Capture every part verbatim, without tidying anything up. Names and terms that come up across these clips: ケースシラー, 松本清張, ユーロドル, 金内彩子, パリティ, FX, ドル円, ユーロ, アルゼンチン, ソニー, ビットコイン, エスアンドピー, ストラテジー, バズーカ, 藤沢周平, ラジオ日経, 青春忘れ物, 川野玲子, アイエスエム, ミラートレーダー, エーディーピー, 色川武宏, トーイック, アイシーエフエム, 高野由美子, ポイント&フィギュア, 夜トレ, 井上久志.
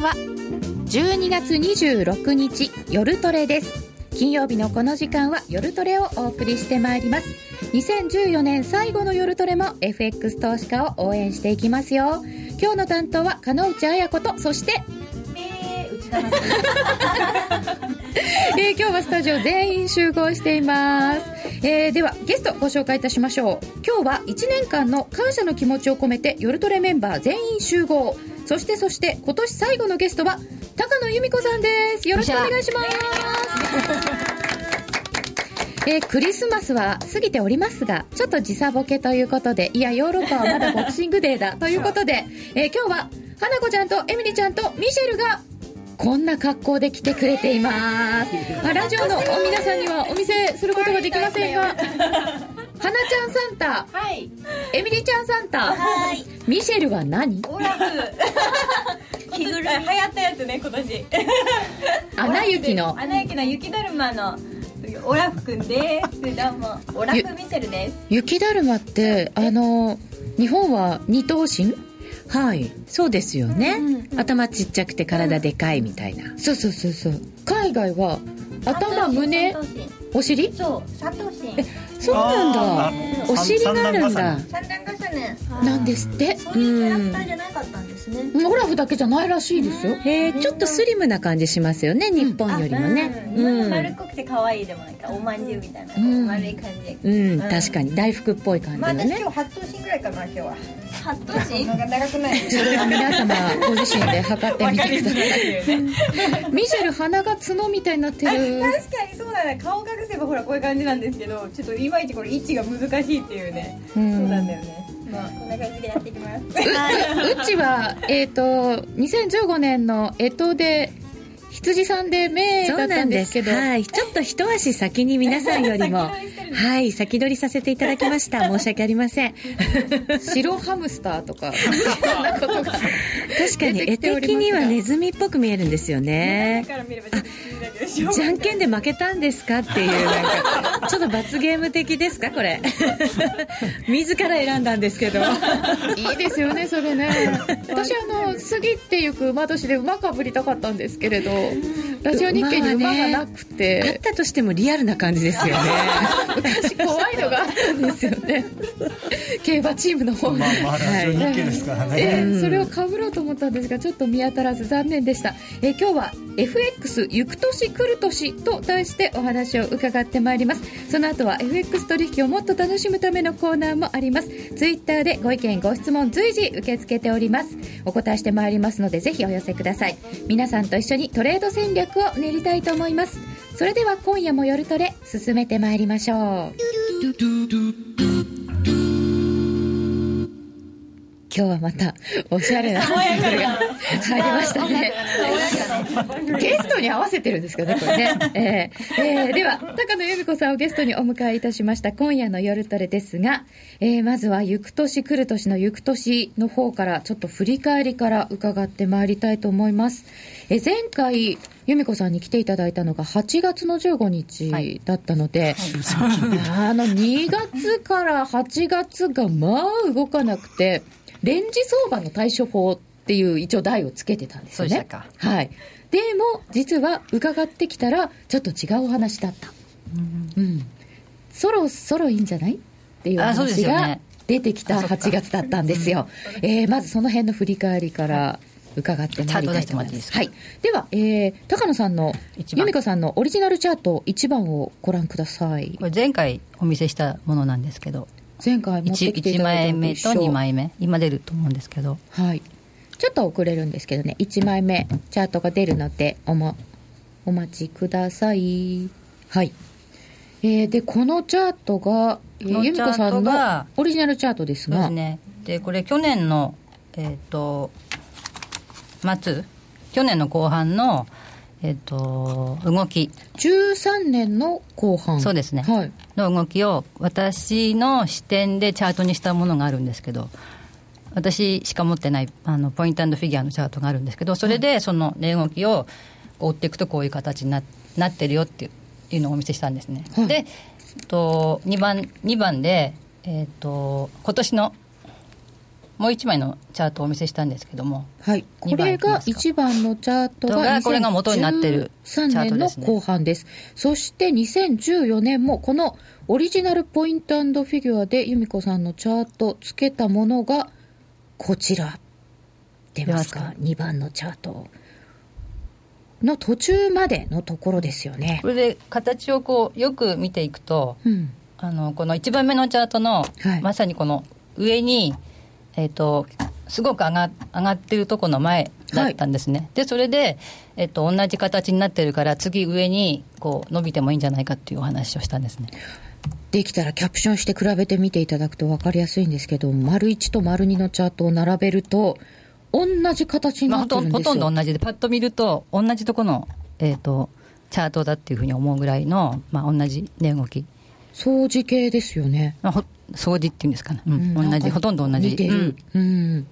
んは。じゅうにがつにじゅうろくにち夜トレです。金曜日のこの時間は夜トレをお送りしてまいります。にせんじゅうよねん最後の夜トレも エフエックス 投資家を応援していきますよ。今日の担当は金内彩子と、そしてえー、今日はスタジオ全員集合しています、えー、ではゲストご紹介いたしましょう。今日はいちねんかんの感謝の気持ちを込めて夜トレメンバー全員集合。そしてそして今年最後のゲストは高野由美子さんです。よろしくお願いします、えー、クリスマスは過ぎておりますが、ちょっと時差ボケということで、いやヨーロッパはまだボクシングデーだということで、えー、今日は花子ちゃんとエミリちゃんとミシェルがこんな格好で来てくれています。ラジオの皆さんにはお見せすることができませんが、花ちゃんサンタ、はい、エミリちゃんサンタ、はい、ミシェルは何？オラフ着ぐるみ流行ったやつね、今年アナ雪のアナ雪の雪だるまのオラフくんです。どうもオラフミシェルです。雪だるまってあの日本は二頭身、はい、そうですよね、うんうんうん、頭ちっちゃくて体でかいみたいな、うん、そうそうそうそう。海外は頭、胸、お尻、そう、三頭身。え、そうなんだ、お尻があるんだ、三段重ねなんですって。そういうキャラクターじゃなかったんですね、うん、オラフだけじゃないらしいですよ、うん、へー、ちょっとスリムな感じしますよね、日本よりもね、うんうんうん、丸っこくて可愛い。でもなんかおまんじゅうみたいな、うん、丸い感じ、うんうん、確かに大福っぽい感じだね、まあ、私今日はちとうしんぐらいかな。今日ははちとうしんなんか長くない。それは皆様ご自身で測ってみてください。ミシェル鼻が角みたいになってる。確かにそうだね。顔隠せばほらこういう感じなんですけど、ちょっといまいちこれ位置が難しいっていうね、うん、そうなんだよね。まあ、こんな感じでやっていきます。 う, う, うちは、えー、とにせんじゅうごねんの干支で羊さんで名だったんですけど、はい、ちょっと一足先に皆さんよりも先、はい、先取りさせていただきました。申し訳ありません。白ハムスターとかそんなことが確かに絵的にはネズミっぽく見えるんですよね。から見ればじゃんけんで負けたんですかっていう、なんかちょっと罰ゲーム的ですかこれ自ら選んだんですけどいいですよねそれね。私あの過ぎてゆく馬年で馬かぶりたかったんですけれど、ラジオ日経に馬がなくて、ね、あったとしてもリアルな感じですよね昔怖いのがあったんですよね競馬チームの方、まあまあ、ラジオ日経ですからね、はい、えー、それをかぶろうと思ったんですがちょっと見当たらず残念でした。えー、今日は エフエックス 行く年来る年と題してお話を伺ってまいります。その後は エフエックス 取引をもっと楽しむためのコーナーもあります。ツイッターでご意見ご質問随時受け付けております。お答えしてまいりますのでぜひお寄せください。皆さんと一緒にトレード戦略を練りたいと思います。それでは今夜も夜トレ進めてまいりましょう。今日はまたおしゃれな音楽が入りましたねゲストに合わせてるんですけどねこれね、えーえー、では高野由美子さんをゲストにお迎えいたしました今夜の夜トレですが、えー、まずは行く年来る年の行く年の方からちょっと振り返りから伺ってまいりたいと思います。えー、前回由美子さんに来ていただいたのがはちがつのじゅうごにちだったので、はいはい、あのにがつからはちがつがまあ動かなくて、レンジ相場の対処法っていう一応題をつけてたんですよね。そうでしたか。はい。でも実は伺ってきたらちょっと違うお話だった。うん。うん、そろそろいいんじゃないっていう話が出てきたはちがつだったんですよ。うん、えー、まずその辺の振り返りから伺ってまいりたいと思います。はい。では、えー、高野さんの由美子さんのオリジナルチャートいちばんをご覧ください。これ前回お見せしたものなんですけど。前回持ってきていただいたのと一緒。いちまいめとにまいめ今出ると思うんですけど、はい、ちょっと遅れるんですけどね、いちまいめチャートが出るので お, もお待ちください。はい、えー、でこのチャートが由美子さんのオリジナルチャートですが、そうですね、でこれ去年の、えー、と末去年の後半の、えー、と動きじゅうさんねんの後半、そうですね、はい、の動きを私の視点でチャートにしたものがあるんですけど、私しか持ってないあのポイント&フィギュアのチャートがあるんですけど、それでその値動きを追っていくとこういう形に な, なってるよっていう、いうのをお見せしたんですね、はい、でと 2, 番2番で、えー、と今年のもういちまいのチャートをお見せしたんですけども、はい、これがいちばんのチャートがにせんじゅうさんねんの後半です。そしてにせんじゅうよねんもこのオリジナルポイント&フィギュアで由美子さんのチャートつけたものがこちら出ますか、にばんのチャートの途中までのところですよね。これで形をこうよく見ていくと、うん、あのこのいちばんめのチャートの、はい、まさにこの上に、えー、とすごく上 が, 上がってるとこの前だったんですね、はい、でそれで、えー、と同じ形になってるから次上にこう伸びてもいいんじゃないかっていうお話をしたんですね。できたらキャプションして比べてみていただくと分かりやすいんですけど、丸いちと丸にのチャートを並べると同じ形になってるんですよ、まあ、ほ, とほとんど同じでパッと見ると同じとこの、えー、とチャートだっていうふうに思うぐらいの、まあ、同じ値動き掃除系ですよね、まあ、ほ掃除っていうんですかね、うんうん、同じほとんど同じ似てる、うんうん、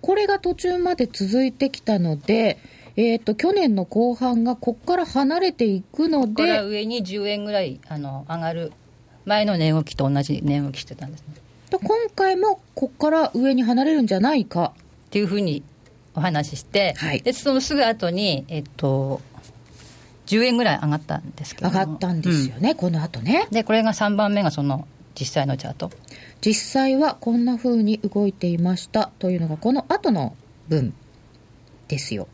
これが途中まで続いてきたので、えー、と去年の後半がここから離れていくのでここから上にじゅうえんぐらいあの上がる前の値動きと同じ値動きしてたんですね。今回もここから上に離れるんじゃないかっていうふうにお話しして、はい、でそのすぐ後に、えっと、じゅうえんぐらい上がったんですけど上がったんですよね、うん、この後ね。でこれがさんばんめがその実際のチャート、実際はこんなふうに動いていましたというのがこの後の分ですよ、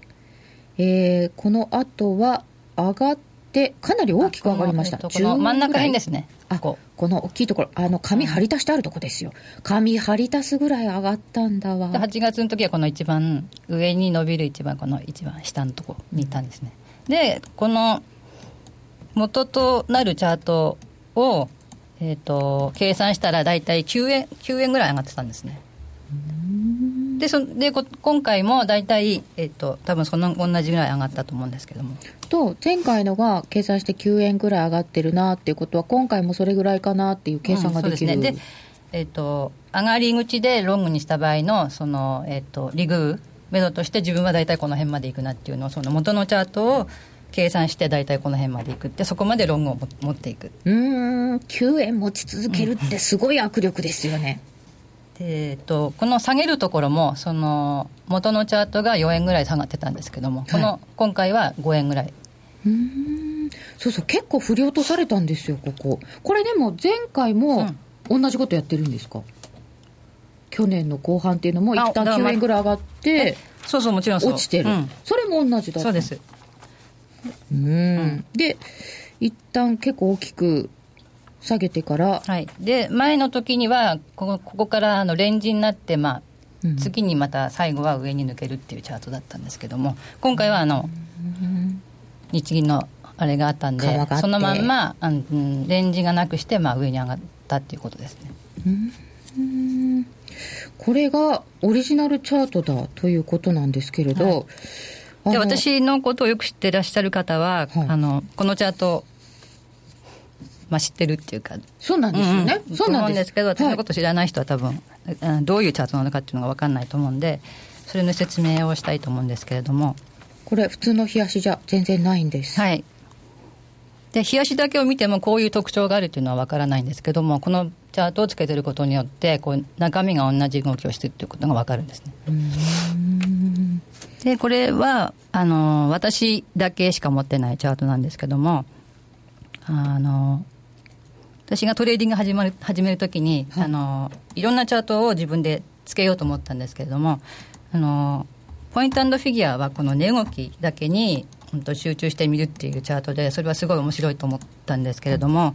えー、この後は上がってかなり大きく上がりました。こ の,、えっと、この真ん中辺ですね。あこうこの大きいところあの紙張り足してあるところですよ。紙張り足すぐらい上がったんだわ。はちがつの時はこの一番上に伸びる一番この一番下のところにいたんですね。でこの元となるチャートを、えー、と計算したらだいたいきゅうえんきゅうえんぐらい上がってたんですね。でそでこ今回もだいたい、えー、と多分その同じぐらい上がったと思うんですけどもと前回のが計算してきゅうえんぐらい上がってるなっていうことは今回もそれぐらいかなっていう計算ができる、うん、そうですね。で、えー、と上がり口でロングにした場合のその、えー、とリグ目処として自分はだいたいこの辺までいくなっていうのをその元のチャートを計算してだいたいこの辺までいくってそこまでロングを持っていく。うーんきゅうえん持ち続けるってすごい握力ですよね。えっとこの下げるところもその元のチャートがよえんぐらい下がってたんですけどもこの、はい、今回はごえんぐらい。うーんそうそう結構振り落とされたんですよここ。これでも前回も同じことやってるんですか、うん、去年の後半っていうのも一旦きゅうえんぐらい上がってそうそうもちろんそう落ちてる、うん、それも同じだそうです。うん、うん、で一旦結構大きく下げてから、はい、で前の時にはここ、ここからあのレンジになって、まあうん、次にまた最後は上に抜けるっていうチャートだったんですけども今回はあの、うん、日銀のあれがあったんでそのまんまあのレンジがなくして、まあ、上に上がったっていうことですね、うん、これがオリジナルチャートだということなんですけれど、はい、で私のことをよく知ってらっしゃる方は、はい、あのこのチャートまあ、知ってるっていうかそうなんですよね、うんうん、そうなんですけど私のこと知らない人は多分、はい、どういうチャートなのかっていうのが分かんないと思うんでそれの説明をしたいと思うんですけれどもこれ普通の日足じゃ全然ないんです、はい、で日足だけを見てもこういう特徴があるっていうのは分からないんですけどもこのチャートをつけてることによってこう中身が同じ動きをしてるっていうことが分かるんですね。うーんでこれはあの私だけしか持ってないチャートなんですけどもあの私がトレーディング始まる始めるときに、はい、あのいろんなチャートを自分でつけようと思ったんですけれどもあのポイント&フィギュアはこの値動きだけに本当集中してみるっていうチャートでそれはすごい面白いと思ったんですけれども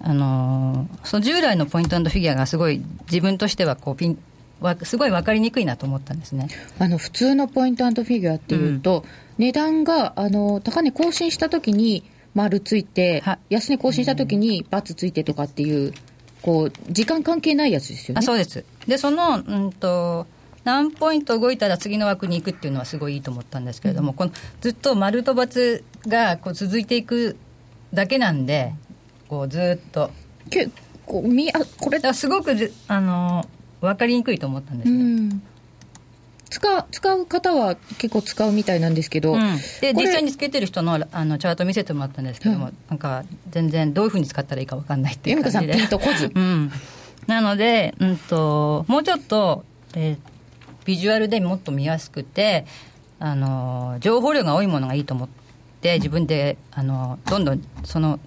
あのその従来のポイント&フィギュアがすごい自分としてはこうピンすごい分かりにくいなと思ったんですね。あの普通のポイント&フィギュアっていうと、うん、値段があの高値更新したときに丸ついて安値更新したときにバツついてとかってい う, こう時間関係ないやつですよね。あそうです。でその、うん、と何ポイント動いたら次の枠に行くっていうのはすごいいいと思ったんですけれども、うん、このずっと丸とバツがこう続いていくだけなんでこうずっと結構みあこれすごくあの分かりにくいと思ったんですね、うん使う、 使う方は結構使うみたいなんですけど、うん、で実際につけてる人 の, あのチャート見せてもらったんですけども、うん、なんか全然どういうふうに使ったらいいか分かんないっていう感じで由美子さんピンとこず、うん、なので、うん、ともうちょっと、えー、ビジュアルでもっと見やすくて、あの情報量が多いものがいいと思って自分であのどんどんその、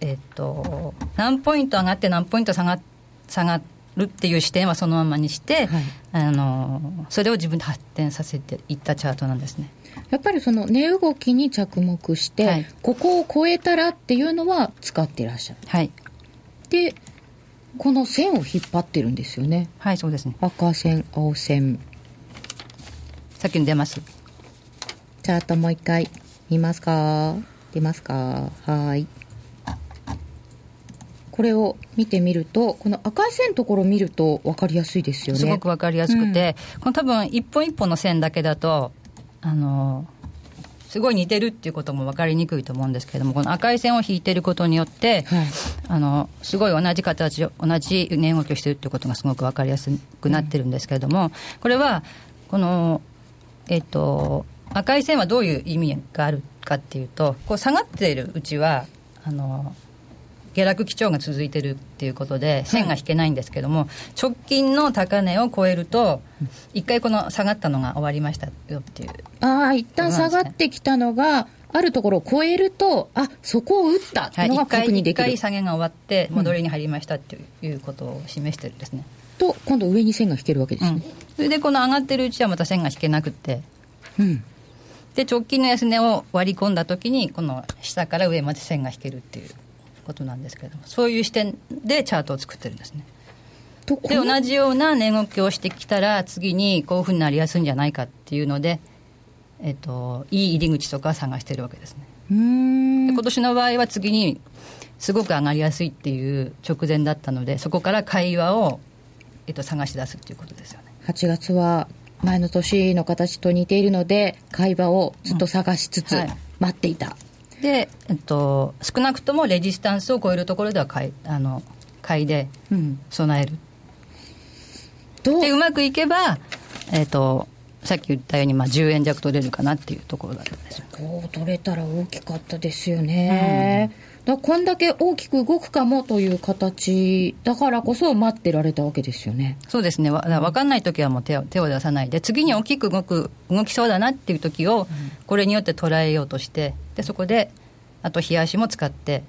えっと、何ポイント上がって何ポイント下が、下がるっていう視点はそのままにして、はい、あのそれを自分で発展させていったチャートなんですね。やっぱりその値動きに着目して、はい、ここを超えたらっていうのは使っていらっしゃる。はい。で、この線を引っ張ってるんですよね。はい、そうですね。赤線、青線。さっきに出ます。チャートもう一回見ますか。出ますか。はい。これを見てみると、この赤い線のところを見ると分かりやすいですよね。すごく分かりやすくて、うん、この多分一本一本の線だけだと。あのすごい似てるっていうことも分かりにくいと思うんですけれども、この赤い線を引いてることによって、はい、あのすごい同じ形を同じ値動きをしてるっていうことがすごく分かりやすくなってるんですけれども、うん、これはこの、えっと、赤い線はどういう意味があるかっていうと、こう下がっているうちはあの下落基調が続いてるっていうことで線が引けないんですけども、はい、直近の高値を超えると一回この下がったのが終わりましたよっていう、ああ一旦下がってきたのがあるところを超えると、あそこを打ったっていうのが確認できる、はい、いっかい下げが終わって戻りに入りましたっていうことを示してるんですね、うん、と今度上に線が引けるわけですね、うん、それでこの上がってるうちはまた線が引けなくて、うんで直近の安値を割り込んだ時にこの下から上まで線が引けるっていうことなんですけれども、そういう視点でチャートを作ってるんですね。で同じような値動きをしてきたら次にこういうふうになりやすいんじゃないかっていうので、えっと、いい入り口とか探してるわけですね。うーんで今年の場合は次にすごく上がりやすいっていう直前だったので、そこから会話を、えっと、探し出すっていうことですよね。はちがつは前の年の形と似ているので会話をずっと探しつつ、うんはい、待っていたで、えっと、少なくともレジスタンスを超えるところでは買い、あの買いで備える、うん、でうまくいけば、えっと、さっき言ったように、まあ、じゅうえん弱取れるかなっていうところだったんですよ。取れたら大きかったですよね、うん、だこんだけ大きく動くかもという形だからこそ待ってられたわけですよね。そうですね。わ分かんないときはもう手を、手を出さないで、次に大きく動く動きそうだなっていうときを、うん、これによって捉えようとして、でそこであと冷やしも使って、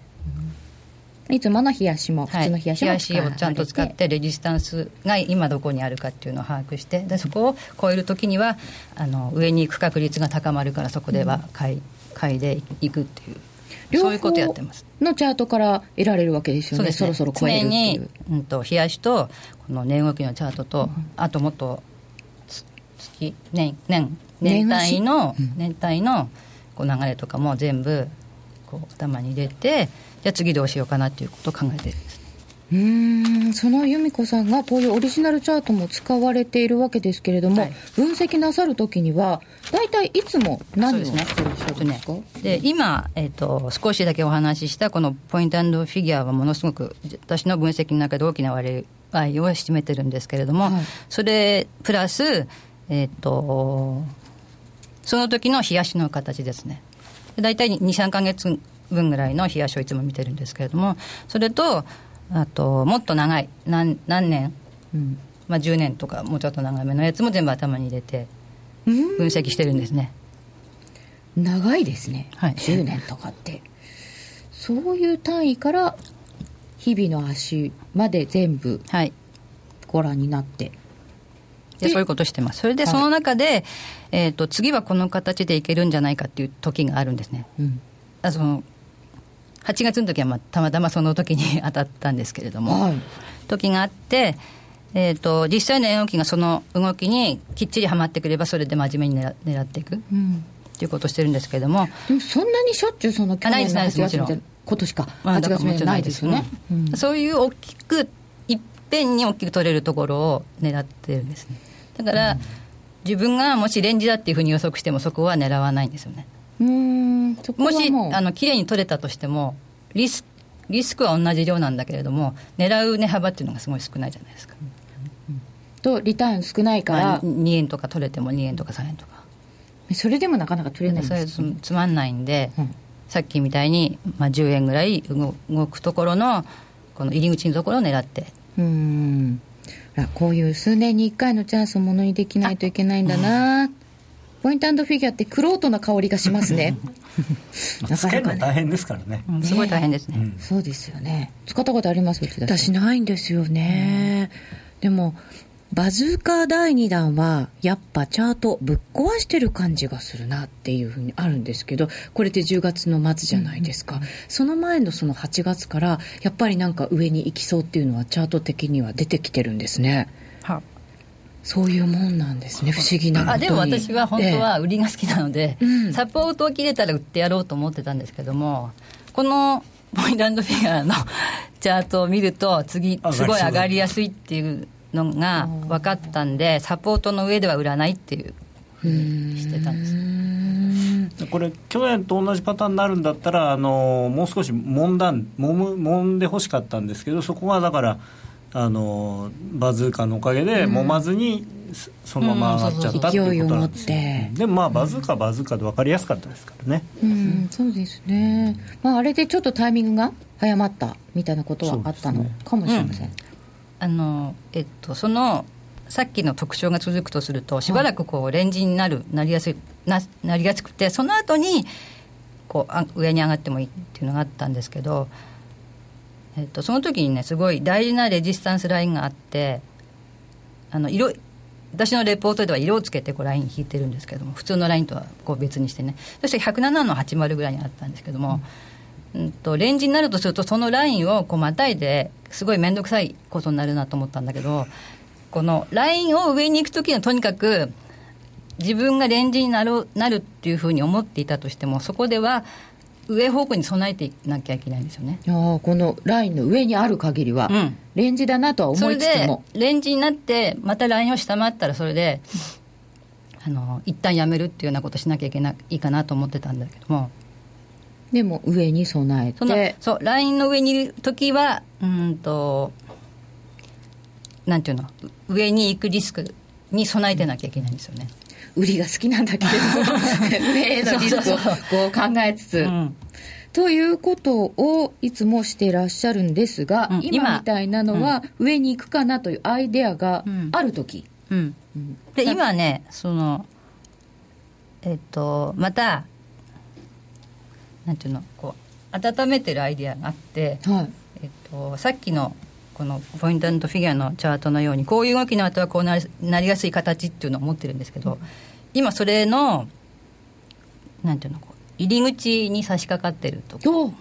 うん、いつもの冷やしも普通の冷やしも、はい、冷やしをちゃんと使ってレジスタンスが今どこにあるかっていうのを把握して、でそこを超えるときにはあの上に行く確率が高まるから、そこでは買い、うん、買いでいくっていう、そういうことやってます。両方のチャートから得られるわけですよ ね, ですね。そろそろ超えるっていう、常に、うん、と冷やしとこの値動きのチャートと、うん、あともっと月年年年単位の年単位のこう流れとかも全部こう頭に入れて、じゃあ次どうしようかなということを考えているんです。うーん、その由美子さんがこういうオリジナルチャートも使われているわけですけれども、はい、分析なさるときには大体いつも何をするんですか。ねで今、えー、と少しだけお話ししたこのポイント&フィギュアはものすごく私の分析の中で大きな割合を占めてるんですけれども、はい、それプラス、えー、とその時の冷やしの形ですね。だいたい にさんかげつぶんぐらいの冷やしをいつも見てるんですけれども、それとあともっと長い 何, 何年、うんまあ、じゅうねんとかもうちょっと長めのやつも全部頭に入れて分析してるんですね。長いですね、はい、じゅうねんとかって。そういう単位から日々の足まで全部ご覧になって、はい、でそういうことしてます。それでその中で、えー、と次はこの形でいけるんじゃないかっていう時があるんですね、うん、あそのはちがつの時は、まあ、たまたまその時に当たったんですけれども、はい、時があって、えー、と実際の円動きがその動きにきっちりはまってくればそれで真面目に 狙, 狙っていく、うん、っていうことをしてるんですけれども、でもそんなにしょっちゅうその去年のはちがつみたいなことしかはちがつもないですよね、うんうん、そういう大きくいっぺんに大きく取れるところを狙ってるんですね。だから、うん、自分がもしレンジだっていうふうに予測してもそこは狙わないんですよね。うーん、そこは も, もしあのきれいに取れたとしてもリ ス, リスクは同じ量なんだけれども狙う値幅っていうのがすごい少ないじゃないですか、うんうん、とリターン少ないから、まあ、にえんとか取れてもにえんとかさんえんとかそれでもなかなか取れないんですよ、ね、それ つ, つまんないんで、うん、さっきみたいに、まあ、じゅうえんぐらい 動, 動くところ の, この入り口のところを狙って、うーんこういう数年にいっかいのチャンスをものにできないといけないんだな、うん、ポイント&フィギュアって玄人な香りがしますねつけるの大変ですからね、うん、すごい大変ですね、うん、そうですよね。使ったことあります？私ないんですよね、うん、でもバズーカーだいにだんはやっぱチャートぶっ壊してる感じがするなっていうふうにあるんですけど、これってじゅうがつの末じゃないですか、うんうんうん、その前のそのはちがつからやっぱりなんか上に行きそうっていうのはチャート的には出てきてるんですね。はそういうもんなんですね、不思議なことに。あでも私は本当は売りが好きなので、ええうん、サポートを切れたら売ってやろうと思ってたんですけども、このポイント&フィギュアのチャートを見ると次すごい上がりやすいっていうのが分かったんで、サポートの上では売らないっていうふうにしてたんです。これ去年と同じパターンになるんだったらあのもう少しもんだんもむもんで欲しかったんですけど、そこはだからあのバズーカのおかげで揉まずにそのまま上がっちゃった、うん、っていうことなんですよ、ね、でもまあバズーカはバズーカで分かりやすかったですからね、うんうん、そうですね、まあ、あれでちょっとタイミングが早まったみたいなことはあったのかもしれません。あのえっと、そのさっきの特徴が続くとするとしばらくこうレンジになるなりやすい な, なりやすくて、その後にこう上に上がってもいいっていうのがあったんですけど、えっと、その時にねすごい大事なレジスタンスラインがあって、あの色私のレポートでは色をつけてこうライン引いてるんですけども、普通のラインとはこう別にしてね、そしてひゃくななのはちじゅうぐらいにあったんですけども、うんうん、とレンジになるとするとそのラインをこうまたいですごい面倒くさいことになるなと思ったんだけど、このラインを上に行くときはとにかく自分がレンジになる、なるっていうふうに思っていたとしても、そこでは上方向に備えていなきゃいけないんですよね。あこのラインの上にある限りは、うん、レンジだなとは思いつつも、それでレンジになってまたラインを下回ったらそれであの一旦やめるっていうようなことしなきゃいけないいいかなと思ってたんだけども、でも上に備えてそそうラインの上にいるときはうんとなんていうの上に行くリスクに備えてなきゃいけないんですよね。売りが好きなんだけど上へのリスクをこう考えつつそうそうそう、うん、ということをいつもしていらっしゃるんですが、うん、今みたいなのは上に行くかなというアイデアがあるとき、うんうんうん、で今ねそのえっとまたなんていうのこう温めてるアイデアがあって、はいえっと、さっきのこのポイント&フィギュアのチャートのようにこういう動きの後はこうな り, なりやすい形っていうのを持ってるんですけど、うん、今それのなんていうのこう入り口に差し掛かってるとこ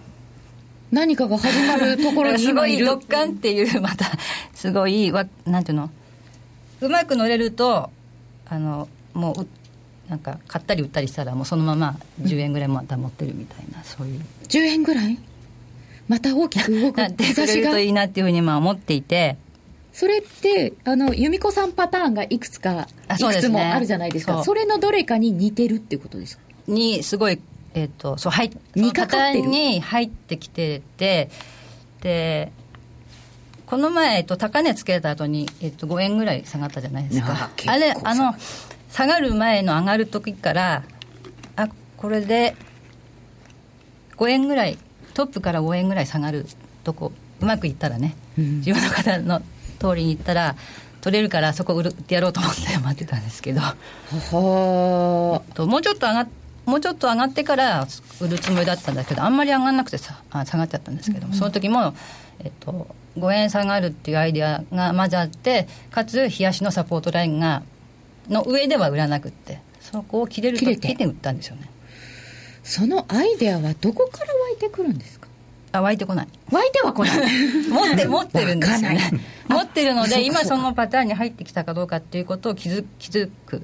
何かが始まるところに今いるすごいドッカンっていうまたすごいわなんていうのうまく乗れるとあのもうなんか買ったり売ったりしたらもうそのままじゅうえんぐらいまた持ってるみたいな、うん、そういうじゅうえんぐらいまた大きく動く兆しがといいなっていうふうにまあ思っていて、それってあの由美子さんパターンがいくつかいくつもあるじゃないですか。 そ, うです、ね、そ, それのどれかに似てるってことですかにすごい、えー、とそう入似かかってるに入ってきてて、でこの前、えー、と高値つけた後に、えー、とごえんぐらい下がったじゃないですか。あれあの下がる前の上がる時からあこれでごえんぐらいトップからごえんぐらい下がるとこうまくいったらね、うん、自分の方の通りにいったら取れるからそこ売ってやろうと思って待ってたんですけどはは、えっと、もうちょっと上がもうちょっと上がってから売るつもりだったんだけどあんまり上がんなくてさあ下がっちゃったんですけども、うん、その時も、えっと、ごえん下がるっていうアイデアが混ざってかつ冷やしのサポートラインがの上では売らなくってそこを切れるときで売ったんですよね。そのアイデアはどこから湧いてくるんですか？あ湧いてこない湧いてはこない持って持ってるんですよね持ってるので今そのパターンに入ってきたかどうかっていうことを気づ、気づくっ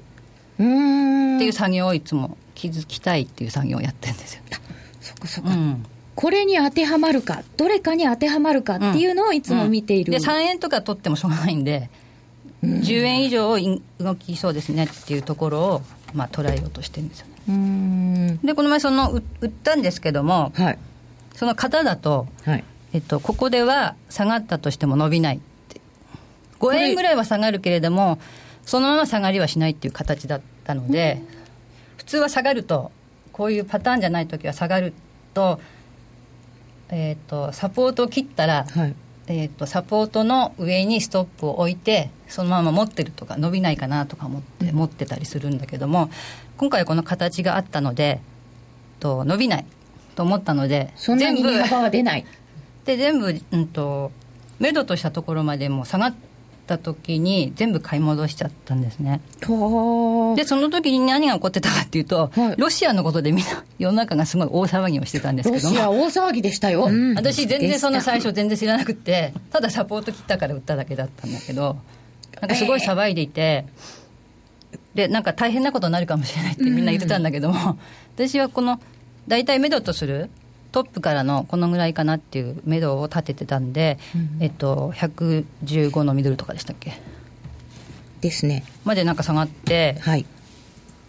ていう作業をいつも気づきたいっていう作業をやってるんですよ。あそこそこ、うん、これに当てはまるかどれかに当てはまるかっていうのをいつも見ている、うんうん、でさんえんとか取ってもしょうがないんでうん、じゅうえん以上動きそうですねっていうところを、まあ、捉えようとしてるんですよね。うーんでこの前その売ったんですけども、はい、その型だと、はいえっと、ここでは下がったとしても伸びないってごえんぐらいは下がるけれどもそのまま下がりはしないっていう形だったので、うん、普通は下がるとこういうパターンじゃないときは下がると、えっと、サポートを切ったら、はいえー、とサポートの上にストップを置いてそのまま持ってるとか伸びないかなとか思って、うん、持ってたりするんだけども、今回この形があったのでと伸びないと思ったので、そんなに値幅は出ないで全部、うん、と目処としたところまでも下がった時に全部買い戻しちゃったんですね。でその時に何が起こってたかっていうと、はい、ロシアのことでみんな世の中がすごい大騒ぎをしてたんですけども、ロシア大騒ぎでしたよ、うん、私全然その最初全然知らなくて、ただサポート切ったから売っただけだったんだけど、なんかすごい騒いでいて、えー、でなんか大変なことになるかもしれないってみんな言ってたんだけども、うん、私はこの大体目処とするトップからのこのぐらいかなっていう目処を立ててたんで、うん、えっと、ひゃくじゅうごのミドルとかでしたっけですねまでなんか下がって、はい、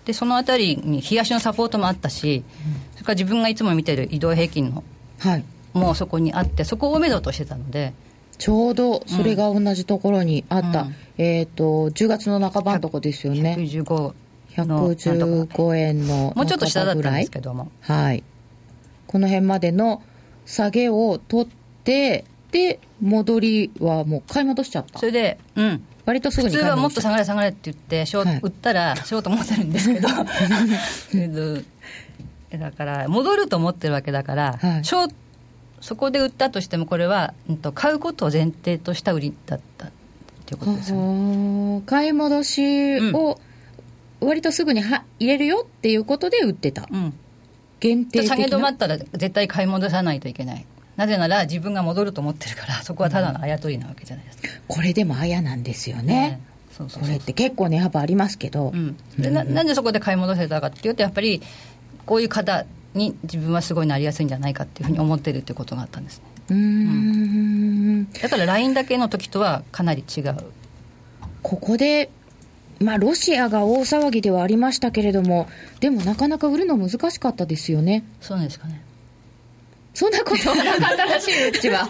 でそのあたりに日足のサポートもあったし、うん、それから自分がいつも見てる移動平均の、はい、もうそこにあって、そこを目処としてたので、ちょうどそれが同じところにあった、うん、えー、とじゅうがつの半ばのとこですよね。ひゃくじゅうごえんのもうちょっと下だったんですけども、はい、この辺までの下げを取って、で、戻りはもう買い戻しちゃった。それで、うん。割とすぐに買い戻しちゃった。普通はもっと下がれ下がれって言って、ショート、はい、売ったらショート持ってるんですけど、だから、戻ると思ってるわけだから、はい、ショーそこで売ったとしても、これは、うん、と買うことを前提とした売りだったっていうことですよね。買い戻しを割とすぐには入れるよっていうことで売ってた。うん、限定的な下げ止まったら絶対買い戻さないといけない。なぜなら自分が戻ると思ってるから、そこはただのあやとりなわけじゃないですか、うん、これでもあやなんですよね、えー、そうそうそう、これって結構値幅ありますけど、うん、で な, なんでそこで買い戻せたかっていうと、やっぱりこういう方に自分はすごいなりやすいんじゃないかっていうふうに思ってるっていうことがあったんですね。うーん、うん、だから ライン だけの時とはかなり違う。ここでまあ、ロシアが大騒ぎではありましたけれども、でもなかなか売るの難しかったですよね。そうなんですかね。そんなことはなかったらしいうちは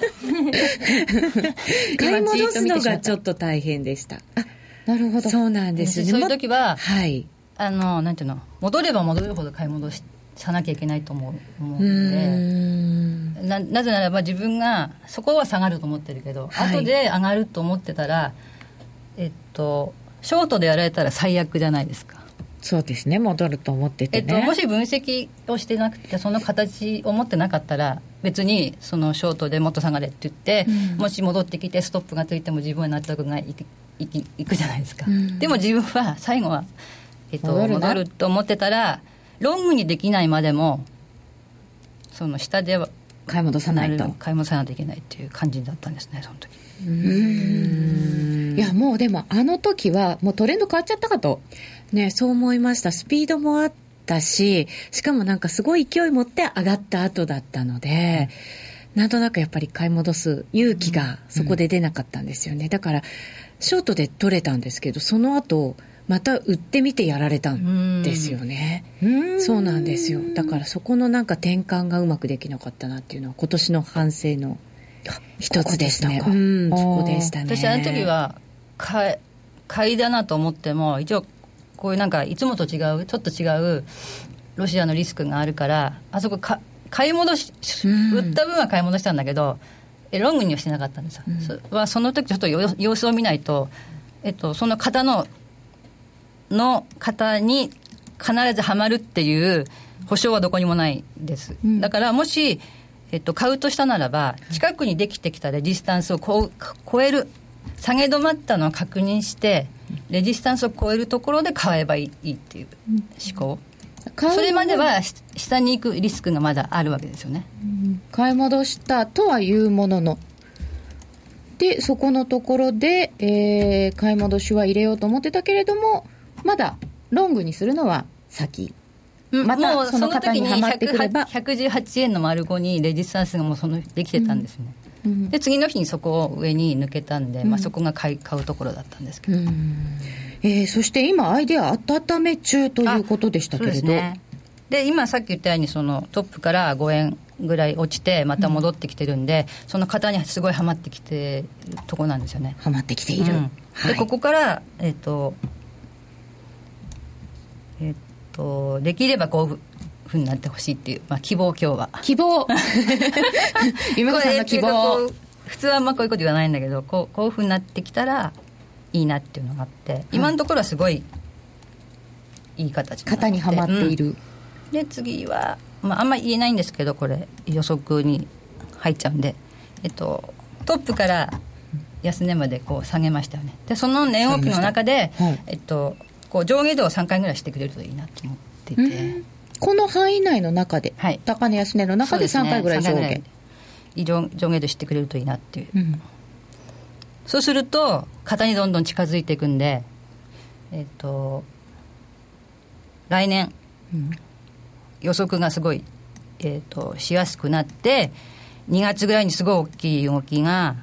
買い戻すのがちょっと大変でした。あ、なるほど、そうなんですね。そういう時は、はい、あのなんていうの、戻れば戻るほど買い戻しさなきゃいけないと思うので、うーん、 な, なぜならば自分がそこは下がると思ってるけど、はい、後で上がると思ってたら、えっとショートでやられたら最悪じゃないですか。そうですね、戻ると思っててね、えっと、もし分析をしてなくてその形を持ってなかったら、別にそのショートでもっと下がれって言って、うん、もし戻ってきてストップがついても自分は納得がい く, いく, いくじゃないですか、うん、でも自分は最後は、えっと、戻, る戻ると思ってたら、ロングにできないまでもその下では買い戻さないと買い戻さないといけないっていう感じだったんですね、その時。うーん、いやもうでもあの時はもうトレンド変わっちゃったかと、ね、そう思いました。スピードもあったし、しかもなんかすごい勢い持って上がった後だったので、うん、なんとなくやっぱり買い戻す勇気がそこで出なかったんですよね、うん、だからショートで取れたんですけど、その後また売ってみてやられたんですよね。うん、そうなんですよ。だからそこのなんか転換がうまくできなかったなっていうのは今年の反省の一つですね。ここでしたか。うん、そこでしたね。私あの時は買い、買いだなと思っても、一応こういうなんかいつもと違うちょっと違うロシアのリスクがあるから、あそこか買い戻し、売った分は買い戻したんだけど、うん、ロングにはしてなかったんですよ、うん、そ, はその時ちょっと様子を見ないと、えっと、その方のの方に必ずはまるっていう保証はどこにもないです、うん、だからもしえっと、買うとしたならば、近くにできてきたレジスタンスをこう超える、下げ止まったのを確認してレジスタンスを超えるところで買えばいいっていう思考、うん、それまでは下に行くリスクがまだあるわけですよね、うん、買い戻したとはいうものの、でそこのところで、えー、買い戻しは入れようと思ってたけれども、まだロングにするのは先、またその方にはまってくれば、ひゃくじゅうはちえんの丸ごにレジスタンスがもうそのできてたんですね、うんうん、で次の日にそこを上に抜けたんで、うんまあ、そこが買い買うところだったんですけど、うんえー、そして今アイデア温め中ということでしたけれど、そうですね、で今さっき言ったようにそのトップからごえんぐらい落ちてまた戻ってきてるんで、うん、その型にすごいはまってきてるとこなんですよね。はまってきている、うんはい、でここからえっ、ー、とえっ、ー、とできればこういうふうになってほしいっていう、まあ、希望、今日は希望夢子さんの希望、普通はあんまこういうこと言わないんだけど、こう、こういう風になってきたらいいなっていうのがあって、今のところはすごいいい形になって、型にはまっている、うん、で次は、まあ、あんまり言えないんですけど、これ予測に入っちゃうんで、えっと、トップから安値までこう下げましたよね。でその値動きの中で、はいえっと、こう上下動をさんかいぐらいしてくれるといいなと思っていて、うん、この範囲内の中で、はい、高値安値の中でさんかいぐらい上下、ね、上下動してくれるといいなっていう、うん、そうすると型にどんどん近づいていくんで、えっと、来年、うん、予測がすごい、えっと、しやすくなって、にがつぐらいにすごい大きい動きが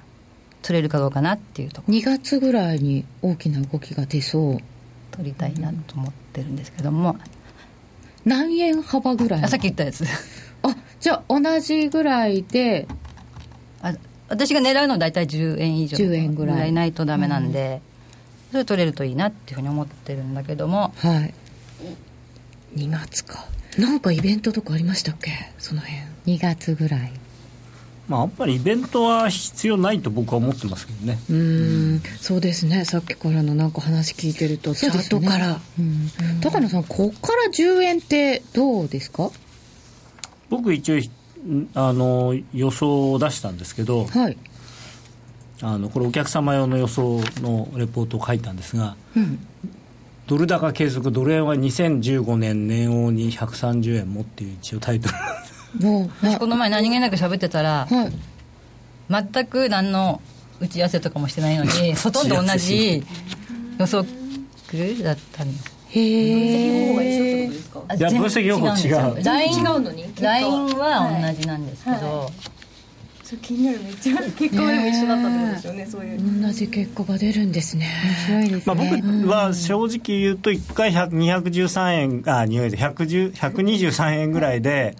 取れるかどうかなっていうところ、にがつぐらいに大きな動きが出そう、取りたいなと思ってるんですけども、何円幅ぐらい、あさっき言ったやつあじゃあ同じぐらいで、あ私が狙うのはだいたいじゅうえん以上、じゅうえんぐらいないとダメなんで、うん、それ取れるといいなっていうふうに思ってるんだけども、はい、にがつか、なんかイベントとかありましたっけ、その辺にがつぐらい、まあ、やっぱりイベントは必要ないと僕は思ってますけどね。うーん、そうですね。さっきからのなんか話聞いてると、チャートから、うんうん、高野さん、こっからじゅうえんってどうですか？僕一応あの予想を出したんですけど、はい、あのこれお客様用の予想のレポートを書いたんですが、うん、ドル高継続、ドル円はにせんじゅうごねん年央にひゃくさんじゅうえんもっていう一応タイトルもう私この前何気なく喋ってたら、はい、全く何の打ち合わせとかもしてないのにほとんど同じ予測だったんです。へえ、分析方法が一緒ってことですか？いや、分析方法違う。 ライン のに ライン は同じなんですけど、はいはい、ちょっと気になる。めっちゃ結果でも一緒だったんですよね。そういう同じ結果が出るんですね。面白いですね。まあ、僕は正直言うといっかいにひゃくじゅうさんえんあひゃくにじゅうさんえんぐらいで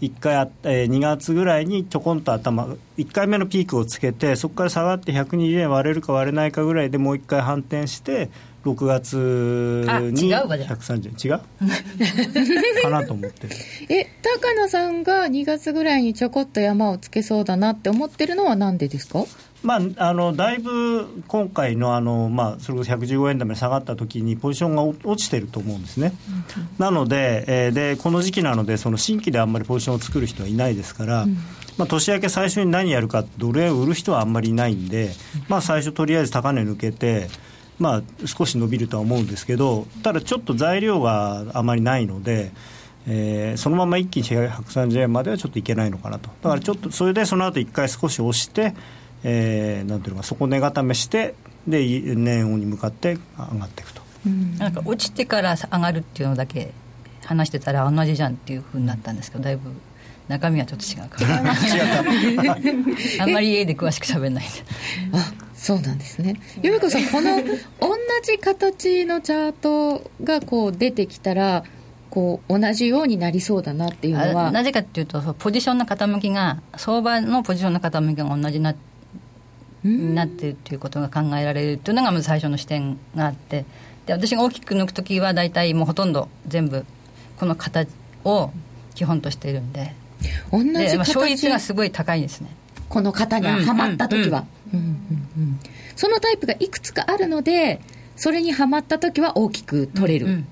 いっかいあ、えー、にがつぐらいにちょこんと頭いっかいめのピークをつけて、そこから下がってひゃくにじゅうえん割れるか割れないかぐらいでもういっかい反転して、ろくがつにひゃくさんじゅうえん違うかなと思ってる。え、高野さんがにがつぐらいにちょこっと山をつけそうだなって思ってるのはなんでですか？まあ、あのだいぶ今回 の, あの、まあ、それこそひゃくじゅうごえん玉で下がった時にポジションが落ちてると思うんですね。なの で,、えー、でこの時期なので、その新規であんまりポジションを作る人はいないですから、うん、まあ、年明け最初に何やるか、ドル円を売る人はあんまりいないんで、まあ、最初とりあえず高値抜けて、まあ、少し伸びるとは思うんですけど、ただちょっと材料があまりないので、えー、そのまま一気にひゃくさんじゅうえんまではちょっといけないのかなと。だからちょっとそれでその後いっかい少し押して、えー、なんていうのか、底値固めして、で年央に向かって上がっていくと、うん、なんか落ちてから上がるっていうのだけ話してたら同じじゃんっていう風になったんですけど、だいぶ中身はちょっと違うからあんまり家で詳しく喋んないんであ、そうなんですね。由美子さん、この同じ形のチャートがこう出てきたら、こう同じようになりそうだなっていうのはなぜかっていうと、ポジションの傾きが、相場のポジションの傾きが同じな、うん、なっているということが考えられるというのがまず最初の視点があって、で私が大きく抜くときは大体もうほとんど全部この型を基本としているんで、同じ形で、まあ、勝率がすごい高いですね。この型にはまったときは、うんうんうんうん、そのタイプがいくつかあるので、それにはまったときは大きく取れる、うんうん、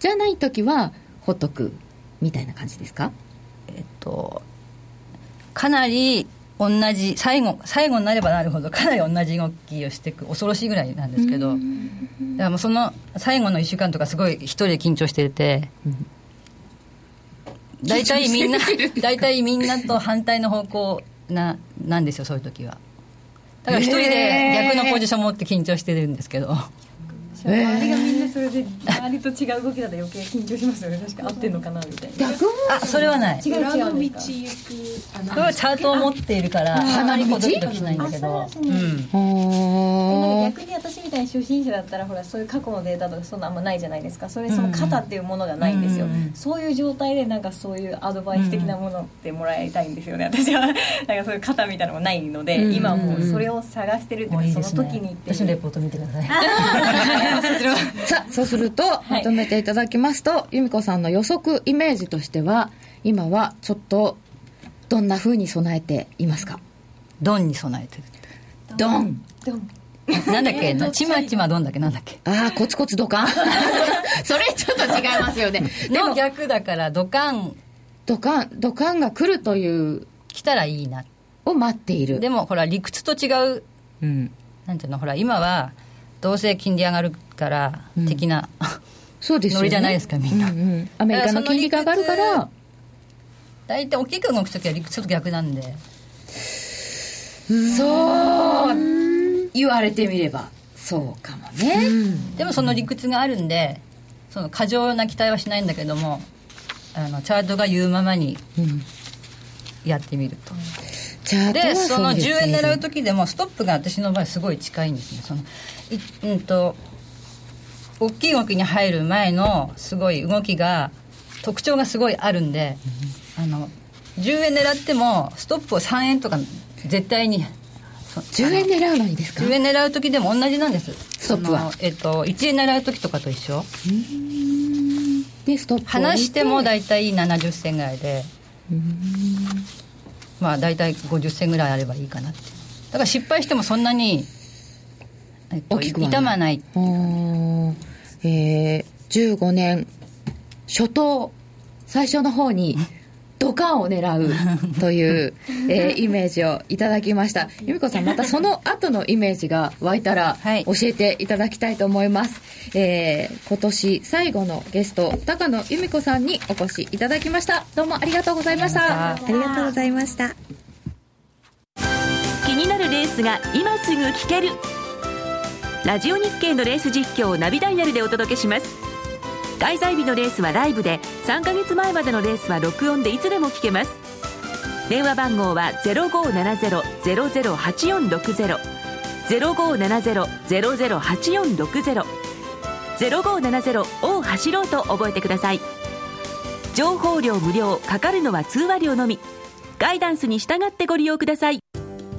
じゃないときはほっとくみたいな感じですか？えっと、かなり同じ、最後最後になればなるほどかなり同じ動きをしていく、恐ろしいぐらいなんですけど、だからもうその最後のいっしゅうかんとかすごい一人で緊張してて、うん、大体みんな大体みんなと反対の方向な、なんですよ、そういう時は。だから一人で逆のポジション持って緊張してるんですけど、えー、周りがみんなそれで、周りと違う動きだと余計緊張しますよね。確かに合ってんのかなみたいな。逆もあ、それはない。違う違う。裏の道行く。これはチャートを持っているからあまりこうドキドキしないんだけど。そうですね。うん。逆に私みたいに初心者だったら、ほらそういう過去のデータとかそんなあんまないじゃないですか。それその型っていうものがないんですよ。うん、そういう状態でなんかそういうアドバイス的なものってもらいたいんですよね。私はなんかそういう型みたいなのもないので、うん、今はもうそれを探してるって、うん、その時に行って。私のレポート見てください。さあ、そうするとまとめていただきますと、はい、由美子さんの予測イメージとしては、今はちょっとどんな風に備えていますか？ドンに備えてる。ドンドンなんだっけ、ちまちまどんだっけ、なんだっけ、ああコツコツドカンそれちょっと違いますよねの逆だから、ドカンドカンドカンが来るという、来たらいいなを待っている。でもほら理屈と違う、うん、なんていうの、ほら今はどうせ金利上がるから的な、うん、そうですよね、ノリじゃないですかみんな、うんうん、アメリカの金利が上がるから、大体大きく動くときは理屈と逆なんで、うん、そう言われてみればそうかもね、うん、でもその理屈があるんで、その過剰な期待はしないんだけども、あのチャートが言うままにやってみると、うん、チャートはそうですね、でそのじゅうえん狙う時でもストップが私の場合すごい近いんですね。そのい、うん、と大きい動きに入る前のすごい動きが特徴がすごいあるんで、うん、あのじゅうえん狙ってもストップをさんえんとか絶対に、じゅうえん狙うのにですか。じゅうえん狙う時でも同じなんです、ストップは。えっと、いちえん狙う時とかと一緒。うーんでストップ離してもだいたいななじゅっせんぐらいで、うーん、まあだいたいごじゅっせんぐらいあればいいかなって。だから失敗してもそんなに、えっと、痛まないっていう感じ。えー、じゅうごねん初頭最初の方にドカンを狙うという、えー、イメージをいただきました。由美子さん、またその後のイメージが湧いたら教えていただきたいと思います、はい。えー、今年最後のゲスト、高野由美子さんにお越しいただきました。どうもありがとうございました。ありがとうございました。気になるレースが今すぐ聞ける。ラジオ日経のレース実況をナビダイヤルでお届けします。開催日のレースはライブで、さんかげつまえまでのレースは録音でいつでも聞けます。電話番号は ゼロごーななゼロ ゼロゼロはちよんろくゼロ ゼロごーななゼロ ゼロゼロはちよんろくゼロ ゼロごーななゼロを走ろうと覚えてください。情報量無料、かかるのは通話料のみ。ガイダンスに従ってご利用ください。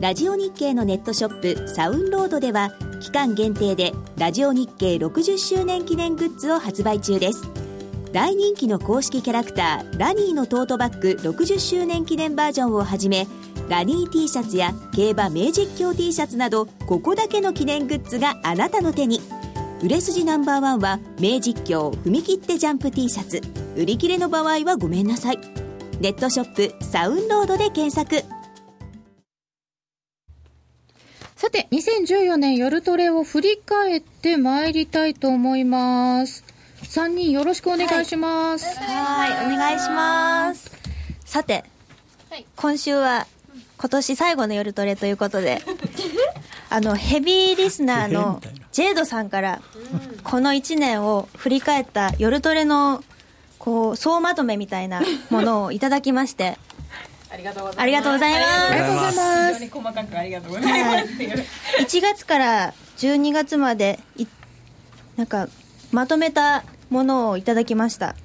ラジオ日経のネットショップサウンロードでは、期間限定でラジオ日経ろくじゅっしゅうねん記念グッズを発売中です。大人気の公式キャラクターラニーのトートバッグろくじゅっしゅうねん記念バージョンをはじめ、ラニー T シャツや競馬名実況 T シャツなど、ここだけの記念グッズがあなたの手に。売れ筋ナンバーワンは名実況踏み切ってジャンプ T シャツ。売り切れの場合はごめんなさい。ネットショップサウンロードで検索。さて、にせんじゅうよねん夜トレを振り返ってまいりたいと思います。さんにんよろしくお願いします。はい、はいお願いします。さて、はい、今週は今年最後の夜トレということであのヘビーリスナーのジェイドさんからこのいちねんを振り返った夜トレのこう総まとめみたいなものをいただきましてありがとうございます。ありがとうございます。非常に細かくありがとうございます。いちがつからじゅうにがつまでなんかまとめたものをいただきました。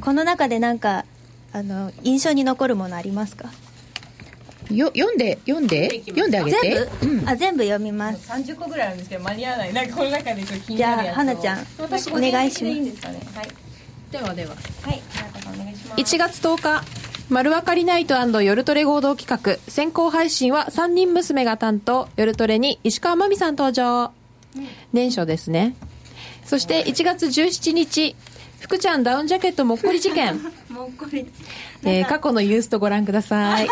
この中でなんかあの印象に残るものありますか？よ読んで読んで読んであげて。全部、うん、あ全部読みます。さんじゅっこぐらいあるんですけど間に合わない。なんかこの中でちょっと気になるやつを。じゃあ花ちゃんお願いします。はい。ではでは。はい。お願いします。いちがつとおか。丸わかりナイト&夜トレ合同企画、先行配信はさんにん娘が担当。夜トレに石川真美さん登場。年初ですね。そしていちがつじゅうしちにち、福ちゃんダウンジャケットもっこり事件もっこり、えー、過去のユーストご覧ください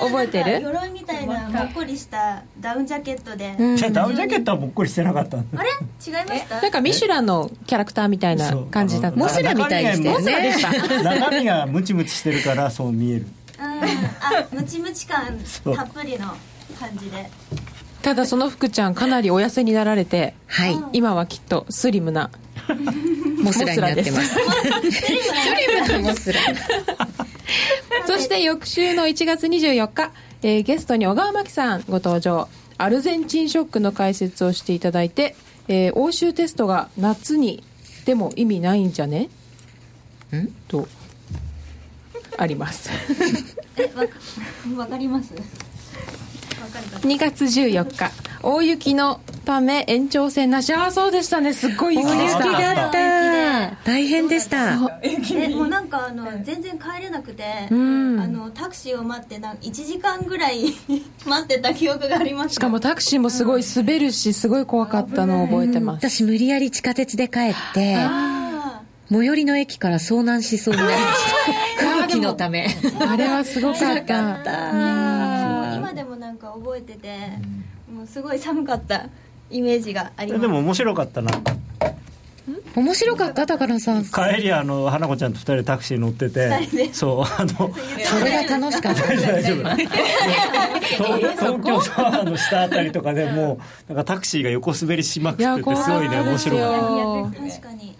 覚えてる？鎧みたいなもっこりしたダウンジャケットで、うん、ダウンジャケットはもっこりしてなかったあれ違いました？なんかミシュランのキャラクターみたいな感じだった。モスラみたいでしたよね。中身がムチムチしてるからそう見えるうん、あムチムチ感たっぷりの感じで。ただその福ちゃんかなりお痩せになられて、はい、今はきっとスリムなモスラになってますスリムなモスラそして翌週のいちがつにじゅうよっか、えー、ゲストに小川真紀さんご登場。アルゼンチンショックの解説をしていただいて、えー、欧州テストが夏にでも意味ないんじゃねんとありますえ、わか、わかりますにがつじゅうよっか、大雪のため延長戦なし。ああそうでしたね。すっごい雪だった。大変でした。、ね、もうなんかあの、うん、全然帰れなくて、うん、あのタクシーを待ってなんかいちじかんぐらい待ってた記憶があります。しかもタクシーもすごい滑るし、うん、すごい怖かったのを覚えてます、うん、私無理やり地下鉄で帰って最寄りの駅から遭難しそうになりました空気のためあれはすごかった。今でもなんか覚えてて、うん、もうすごい寒かったイメージがあります。でも面白かったな。面白かった高さん。帰りあの花子ちゃんと二人でタクシー乗ってて、そうあのそれが楽しかった。大丈夫。東京タワーの下あたりとかでもうなんかタクシーが横滑りしまくっててすごいね面白い。確かに。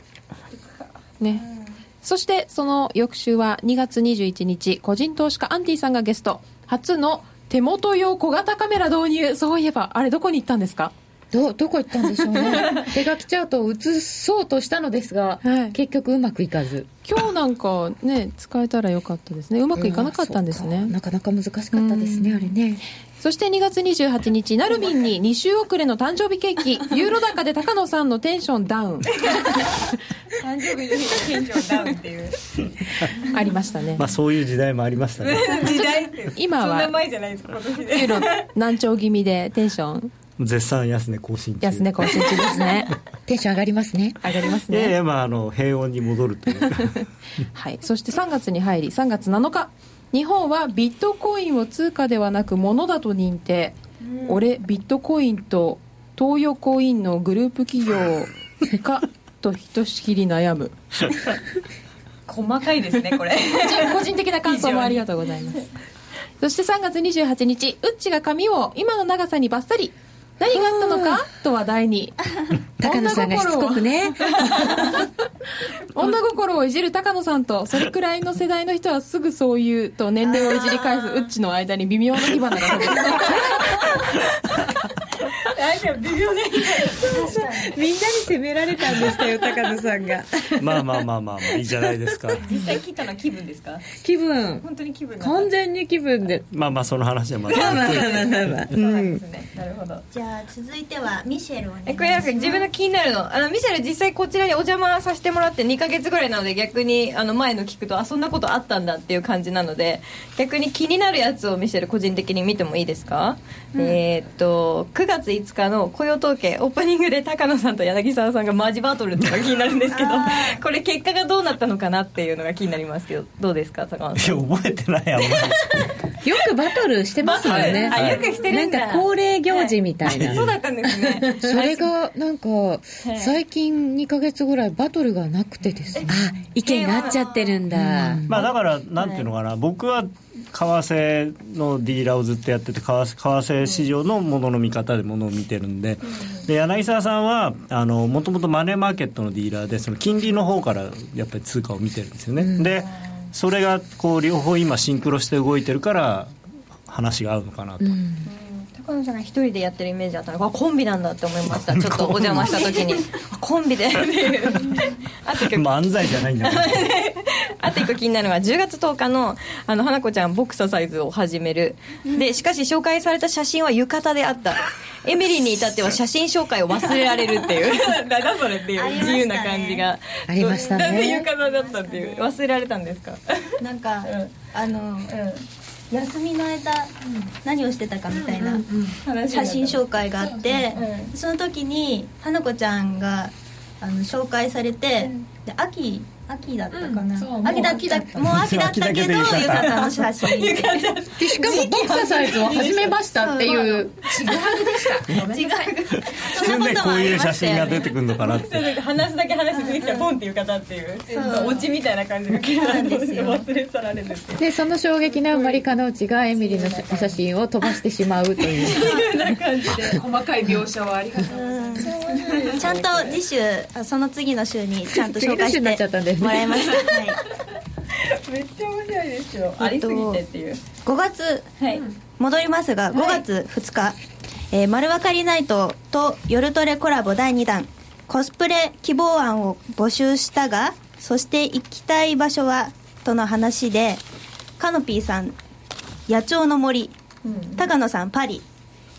ね。うん、そしてその翌週はにがつにじゅういちにち個人投資家アンティさんがゲスト。初の手元用小型カメラ導入。そういえばあれどこに行ったんですか。ど, どこ行ったんでしょうね手書きチャートを写そうとしたのですが、はい、結局うまくいかず。今日なんかね使えたらよかったですね。うまくいかなかったんですね。なかなか難しかったですねあれね。そしてにがつにじゅうはちにちナルミンにに週遅れの誕生日ケーキユーロ高で高野さんのテンションダウン誕生日の日のテンションダウンっていうありましたね、まあ、そういう時代もありましたね時代って今はそんな前じゃないですか。今年でユーロ難聴気味でテンション絶賛安値更新中。安値更新中ですねテンション上がりますね。上がりますね。いやいや、まあ、あの平穏に戻るというはい。そしてさんがつに入りさんがつなのか日本はビットコインを通貨ではなく物だと認定、うん、俺ビットコインと東洋コインのグループ企業かとひとしきり悩む細かいですねこれ個人的な感想もありがとうございます。そしてさんがつにじゅうはちにちウッチが髪を今の長さにバッサリ。何があったのかと話題に高野さんがしつこくね女心をいじる高野さんとそれくらいの世代の人はすぐそういうと年齢をいじり返すウッチの間に微妙な火花が飛ぶ微妙な火花みんなに責められたんでしたよ高野さんがまあまあまあまあ、まあ、いいじゃないですか。実際聞いたのは気分ですか。気分本当に気分完全に気分でまあまあその話はまだまあまあまあまあうんなるほど。じゃあ続いてはミシェルをね。これなんか自分の気になるの、あのミシェル実際こちらにお邪魔させてもらってにかげつぐらいなので逆にあの前の聞くとあそんなことあったんだっていう感じなので逆に気になるやつをミシェル個人的に見てもいいですか、うん、えー、っとくがついつかの雇用統計オープニングで高野さんと柳沢さんがマージバトルっていうのが気になるんですけどこれ結果がどうなったのかなっていうのが気になりますけどどうですか高野さん。いや覚えてないやんよくバトルしてますよね、はい、あよくしてるんだ。なんか恒例行事みたいな、はい、そうだったんですねそれがなんか最近にかげつぐらいバトルがなくてですね、はい、あ意見が合っちゃってるんだ、うん、まあだからなんていうのかな、はい、僕は為替のディーラーをずっとやってて為替市場のものの見方でものを見てるんで、うん、で柳沢さんはあのもともとマネーマーケットのディーラーでその金利の方からやっぱり通貨を見てるんですよね、うん、でそれがこう両方今シンクロして動いてるから話が合うのかなと、うん、高野さんが一人でやってるイメージだったのがコンビなんだって思いました。ちょっとお邪魔した時にコンビであと漫才じゃないんだあと一個気になるのはじゅうがつとおか の, あの花子ちゃんボクササイズを始めるでしかし紹介された写真は浴衣であったエミリーに至っては写真紹介を忘れられるっていうだだそれっていう自由な感じがありましたね。なんで浴衣だったっていう忘れられたんですかなんか、うん、あの、うん、休みの間、うん、何をしてたかみたいな、うんうんうん、写真紹介があって、うん、その時に花子ちゃんがあの紹介されて、うん、で秋秋だったかな、うん、う秋だ秋だもう秋だったけど浴衣の写真でしかもボクササイズを始めましたっていうちぐはぐでした違うそんなこともありましたよね。こういう写真が出てくるのかなって話すだけ話して出てきたポンって浴衣っていうオチみたいな感じが忘れ去られるでその衝撃な生まれかのうちがエミリーの写真を飛ばしてしまうというな感じで細かい描写はありがとうございます。ちゃんと次週その次の週にちゃんと紹介して次の週になっちゃったんでもらいました、はい、めっちゃ面白いですよ、えっと、ありすぎてっていうごがつ、はい、戻りますがごがつふつか、はいえー、丸わかりナイトと夜トレコラボだいにだんコスプレ希望案を募集したがそして行きたい場所はとの話でカノピーさん野鳥の森、うん、高野さんパリ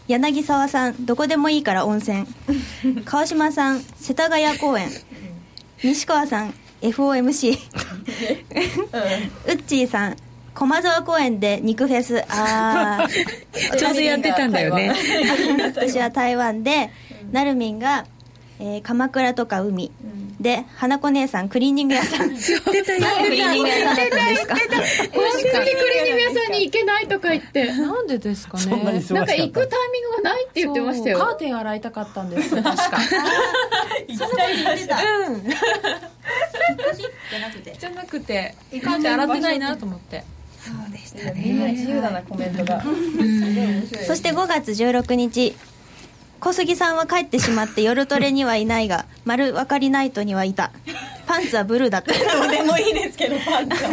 柳沢さんどこでもいいから温泉川島さん世田谷公園西川さんエフオーエムシー うっちーさん駒沢公園で肉フェス、あちょうどやってたんだよね私は台湾で、うん、なるみんが、えー、鎌倉とか海、うん、で花子姉さんクリーニング屋さん出た出たクリーニング屋さんだったんですか本当にクリーニング屋さんに行けないとか言ってなんでですかね、そんなに忙しかった、なんか行くタイミングがないって言ってましたよ。カーテン洗いたかったんです確か行きたい言ってた、うんじゃなくてじゃなくてカーテン洗ってないなと思ってそうでしたね、みんな自由だなコメントがそしてごがつじゅうろくにち小杉さんは帰ってしまって夜トレにはいないが丸分かりナイトにはいた、パンツはブルーだったどうでもいいですけどパンツは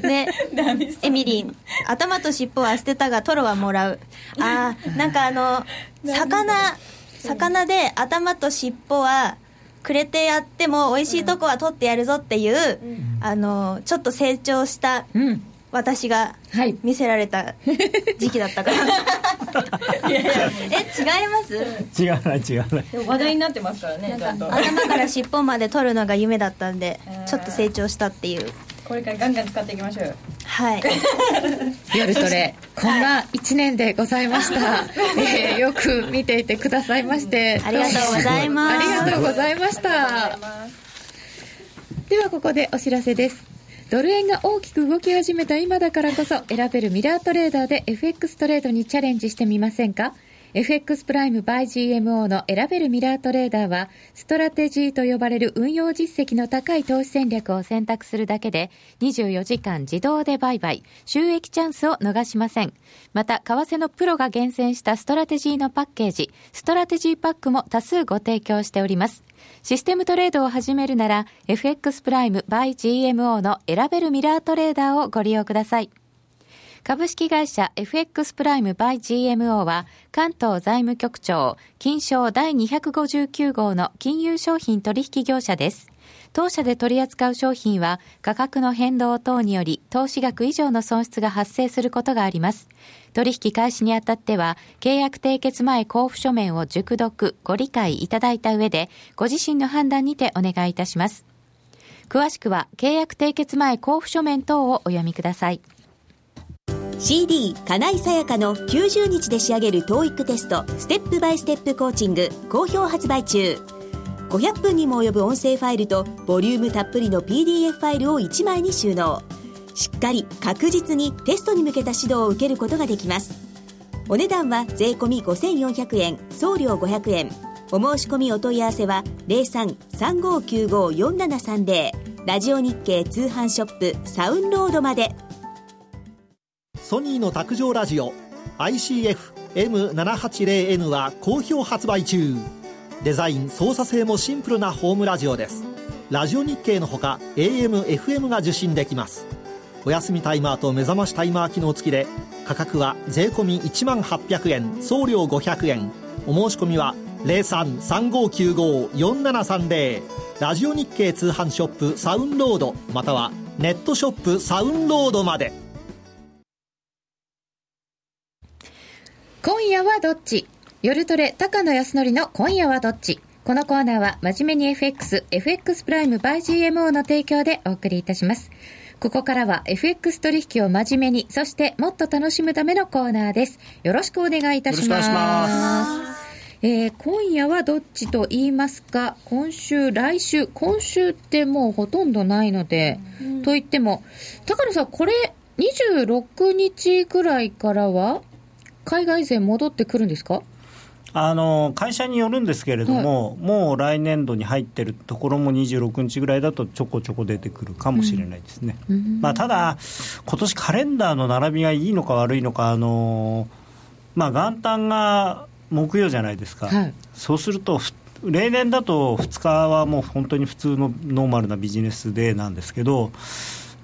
でエミリン頭と尻尾は捨てたがトロはもらう、あーなんかあの魚魚で頭と尻尾はくれてやっても美味しいとこは取ってやるぞっていう、うん、あのちょっと成長した、うん、私が見せられた時期だったから、はい、いやいやえ違います、違うない違うないでも話題になってますからね、なんかちゃんと頭から尻尾まで取るのが夢だったんでちょっと成長したっていう、これからガンガン使っていきましょう、はい夜トレこんないちねんでございました、えー、よく見ていてくださいまして、うん、ありがとうございますありがとうございました。ではここでお知らせです。ドル円が大きく動き始めた今だからこそ選べるミラートレーダーで エフエックス トレードにチャレンジしてみませんか？ エフエックス プライム by ジーエムオー の選べるミラートレーダーはストラテジーと呼ばれる運用実績の高い投資戦略を選択するだけでにじゅうよじかん自動で売買、収益チャンスを逃しません。また為替のプロが厳選したストラテジーのパッケージ、ストラテジーパックも多数ご提供しております。システムトレードを始めるなら エフエックス プライム by ジーエムオー の選べるミラートレーダーをご利用ください。株式会社 エフエックス プライム by ジーエムオー は関東財務局長金商だいにひゃくごじゅうきゅうごうの金融商品取引業者です。当社で取り扱う商品は価格の変動等により投資額以上の損失が発生することがあります。取引開始にあたっては契約締結前交付書面を熟読ご理解いただいた上でご自身の判断にてお願いいたします。詳しくは契約締結前交付書面等をお読みください。シーディー 金井さやかのきゅうじゅうにちで仕上げる トーイック テストステップバイステップコーチング好評発売中。ごひゃっぷんにも及ぶ音声ファイルとボリュームたっぷりの ピーディーエフ ファイルをいちまいに収納、しっかり確実にテストに向けた指導を受けることができます。お値段は税込ごせんよんひゃくえん、送料ごひゃくえん。お申し込みお問い合わせは ゼロさん さんごきゅうご よんななさんゼロ ラジオ日経通販ショップサウンロードまで。ソニーの卓上ラジオ アイシーエフエムななひゃくはちじゅうエヌ は好評発売中。デザイン操作性もシンプルなホームラジオです。ラジオ日経のほか エーエムエフエム が受信できます。お休みタイマーと目覚ましタイマー機能付きで価格は税込 いちまんはっぴゃくえん、送料ごひゃくえん。お申し込みは ゼロさん さんごきゅうご よんななさんゼロ ラジオ日経通販ショップサウンロードまたはネットショップサウンロードまで。今夜はどっち？夜トレ高野康則の今夜はどっち。このコーナーは真面目に エフエックス、エフエックス プライム by ジーエムオー の提供でお送りいたします。ここからは エフエックス 取引を真面目に、そしてもっと楽しむためのコーナーです。よろしくお願いいたします。よろしくお願いします。えー、今夜はどっちと言いますか、今週来週今週ってもうほとんどないので、うん、と言っても高野さんこれにじゅうろくにちぐらいからは海外勢戻ってくるんですか？あの会社によるんですけれども、はい、もう来年度に入ってるところもにじゅうろくにちぐらいだとちょこちょこ出てくるかもしれないですね、うんうんまあ、ただ今年カレンダーの並びがいいのか悪いのかあの、まあ、元旦が木曜じゃないですか、はい、そうすると例年だとふつかはもう本当に普通のノーマルなビジネスデーなんですけど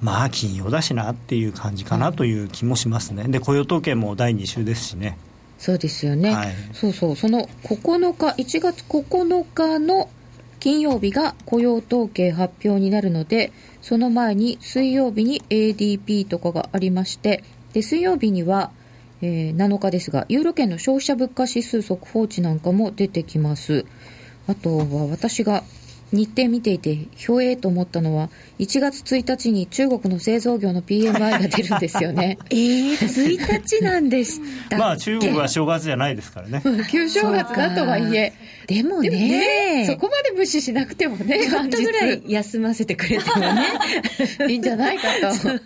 まあ金曜だしなっていう感じかなという気もしますね。で雇用統計もだいに週ですしね。そうですよね、はい、そうそうそのここのかいちがつここのかの金曜日が雇用統計発表になるのでその前に水曜日に エーディーピー とかがありましてで水曜日には、えー、なのかですがユーロ圏の消費者物価指数速報値なんかも出てきます。あとは私が日程見ていてひょえーと思ったのはいちがつついたちに中国の製造業の ピーエムアイ が出るんですよねえー、ついたちなんでしたっけまあ中国は正月じゃないですからね旧正月だとはいえでも ね, でもねそこまで無視しなくてもねちょっとぐらい休ませてくれてもねいいんじゃないか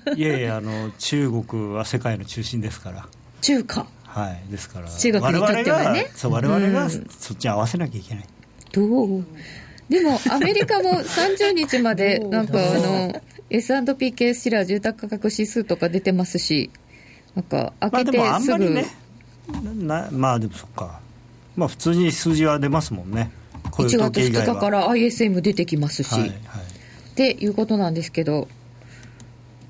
といやいやあの中国は世界の中心ですから中華はいですから中国にとってはね我々が、うん、我々がそっちに合わせなきゃいけないどうでもアメリカもさんじゅうにちまでなんかあの エスアンドピー ケースシラー住宅価格指数とか出てますしなんか開けてすぐ、ね、まあでもそっかまあ普通に数字は出ますもんねいちがつふつかから アイエスエム 出てきますし、はいはい、っていうことなんですけど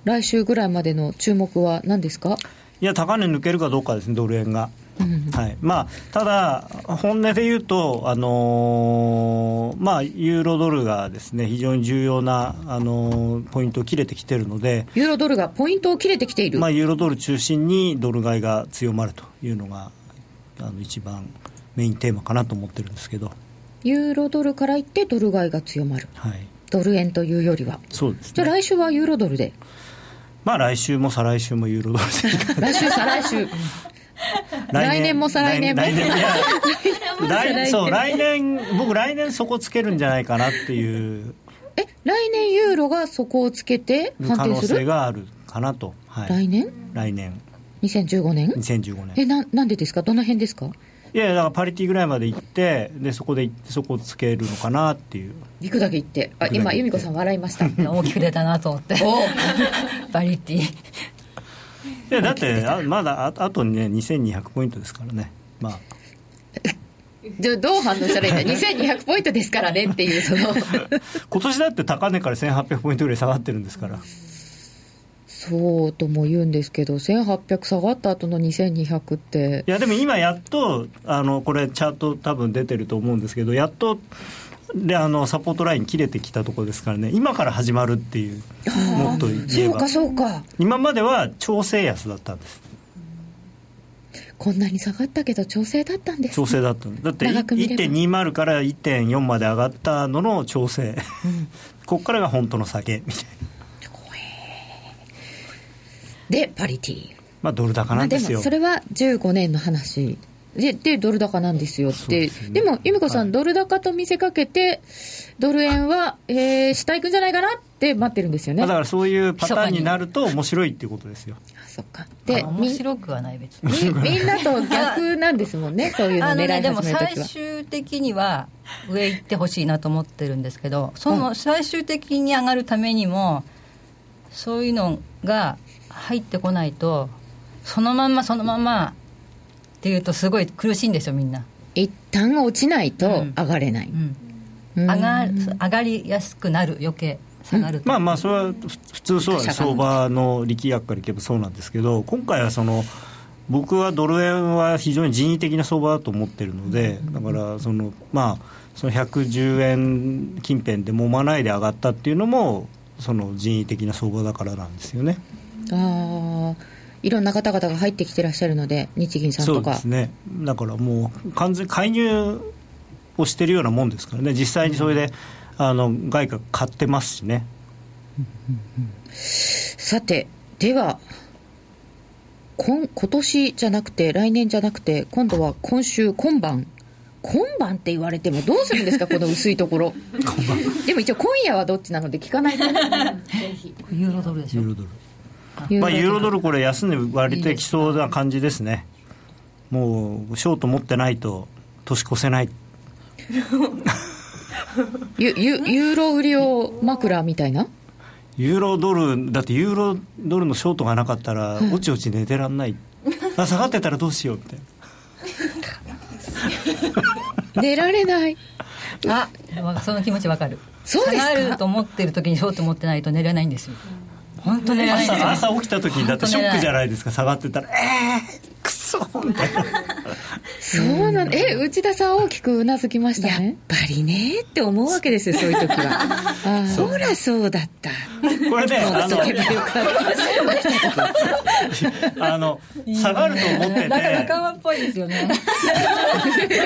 来週ぐらいまでの注目は何ですかいや高値抜けるかどうかですねドル円が、うんはいまあ、ただ本音で言うと、あのーまあ、ユーロドルがですね非常に重要な、あのー、ポイントを切れてきているのでユーロドルがポイントを切れてきている、まあ、ユーロドル中心にドル買いが強まるというのがあの一番メインテーマかなと思ってるんですけどユーロドルからいってドル買いが強まる、はい、ドル円というよりはそうですねじゃあ来週はユーロドルでまあ、来週も再来週もユーロドル来週再来週来年も再来年も来年来そう来年僕来年底つけるんじゃないかなっていうえ来年ユーロが底をつけて判定する可能性があるかなと、はい、来年来年にせんじゅうごねんにせんじゅうごねんえ な, なんでですかどの辺ですかいやだからパリティぐらいまで行ってでそこで行ってそこをつけるのかなっていう行くだけ行ってあ今由美子さん笑いました大きく出たなと思ってパリティいやだってあまだ あ, あとねにせんにひゃくポイントですからねまあじゃあどう反応したらいいんだにせんにひゃくポイントですからねっていうその今年だって高値からせんはっぴゃくポイントぐらい下がってるんですからそうとも言うんですけどせんはっぴゃく下がった後のにせんにひゃくっていやでも今やっとあのこれチャート多分出てると思うんですけどやっとであのサポートライン切れてきたところですからね今から始まるっていうもっと言えばそうかそうか今までは調整安だったんですこんなに下がったけど調整だったんです、ね、調整だったんだって いってんにじゅう から いってんよん まで上がったのの調整、うん、ここからが本当の下げみたいなでパリティ、まあ、ドル高なんですよ、まあ、でもそれはじゅうごねんの話 で, でドル高なんですよって。 で,、ね、でも由美子さん、はい、ドル高と見せかけてドル円は、えー、下行くんじゃないかなって待ってるんですよねだからそういうパターンになると面白いっていうことですよあそっかで面白くはない別に み, みんなと逆なんですもんねそういうの狙い始めるときはあの、ね、でも最終的には上行ってほしいなと思ってるんですけどその最終的に上がるためにも、うん、そういうのが入ってこないとそのまんまそのままっていうとすごい苦しいんですよみんな一旦落ちないと上がれない、うんうん、上が、上がりやすくなる余計下がる、うん、まあまあそれは普通そう相場の力学からいけばそうなんですけど今回はその僕はドル円は非常に人為的な相場だと思ってるのでだからそのまあそのひゃくじゅうえん近辺で揉まないで上がったっていうのもその人為的な相場だからなんですよねあいろんな方々が入ってきてらっしゃるので日銀さんとかそうですねだからもう完全介入をしてるようなもんですからね実際にそれで、うん、あの外貨買ってますしねさてでは今、今年じゃなくて来年じゃなくて今度は今週今晩今晩って言われてもどうするんですかこの薄いところでも一応今夜はどっちなので聞かないとユーロドルでしょユーロドルまあ、ユーロドルこれ安値割れてきそうな感じですねもうショート持ってないと年越せないユ, ユ, ユーロ売りを枕みたいなユーロドルだってユーロドルのショートがなかったらおちおち寝てらんない、うん、下がってたらどうしようみたいな寝られないあその気持ちわかるそうですか下がると思ってる時にショート持ってないと寝れないんですよ本当ね、朝, 朝起きた時にだってショックじゃないですか下がってたらえーくそみたいなそうなんえ内田さん大きくうなずきましたね。やっぱりねって思うわけですよそういう時は。そらそうだったこれねあのあの下がると思ってて仲間っぽいですよね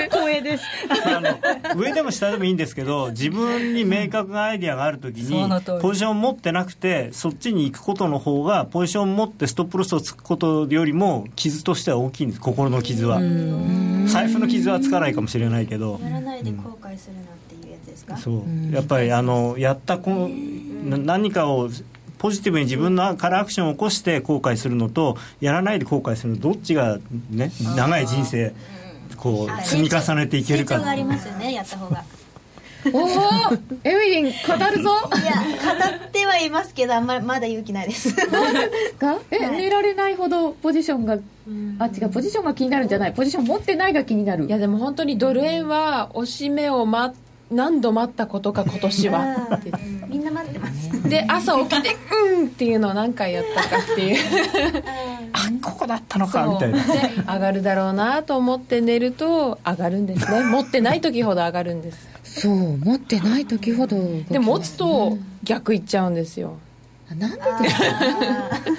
光栄ですあの上でも下でもいいんですけど自分に明確なアイディアがあるときにポジションを持ってなくてそっちに行くことの方がポジションを持ってストップロスをつくことよりも傷としては大きいんです。心の傷は財布の傷はつかないかもしれないけどやらないで後悔するなっていうやつですか。そうやっぱりあのやったこ何かをポジティブに自分のからアクションを起こして後悔するのとやらないで後悔するのどっちが、ね、長い人生こう積み重ねていけるか。成長がありますよねやった方がおエミリン語るぞ。いや語ってはいますけどあんままだ勇気ないですかえ、はい、寝られないほどポジションがあ違うポジションが気になるんじゃないポジション持ってないが気になる。いやでも本当にドル円は押し目を待って何度待ったことか今年はみんな待ってますで朝起きてうんっていうのを何回やったかっていうあここだったのかみたいな上がるだろうなと思って寝ると上がるんですね。持ってない時ほど上がるんですそう持ってない時ほどでも持つと逆いっちゃうんですよ。なんで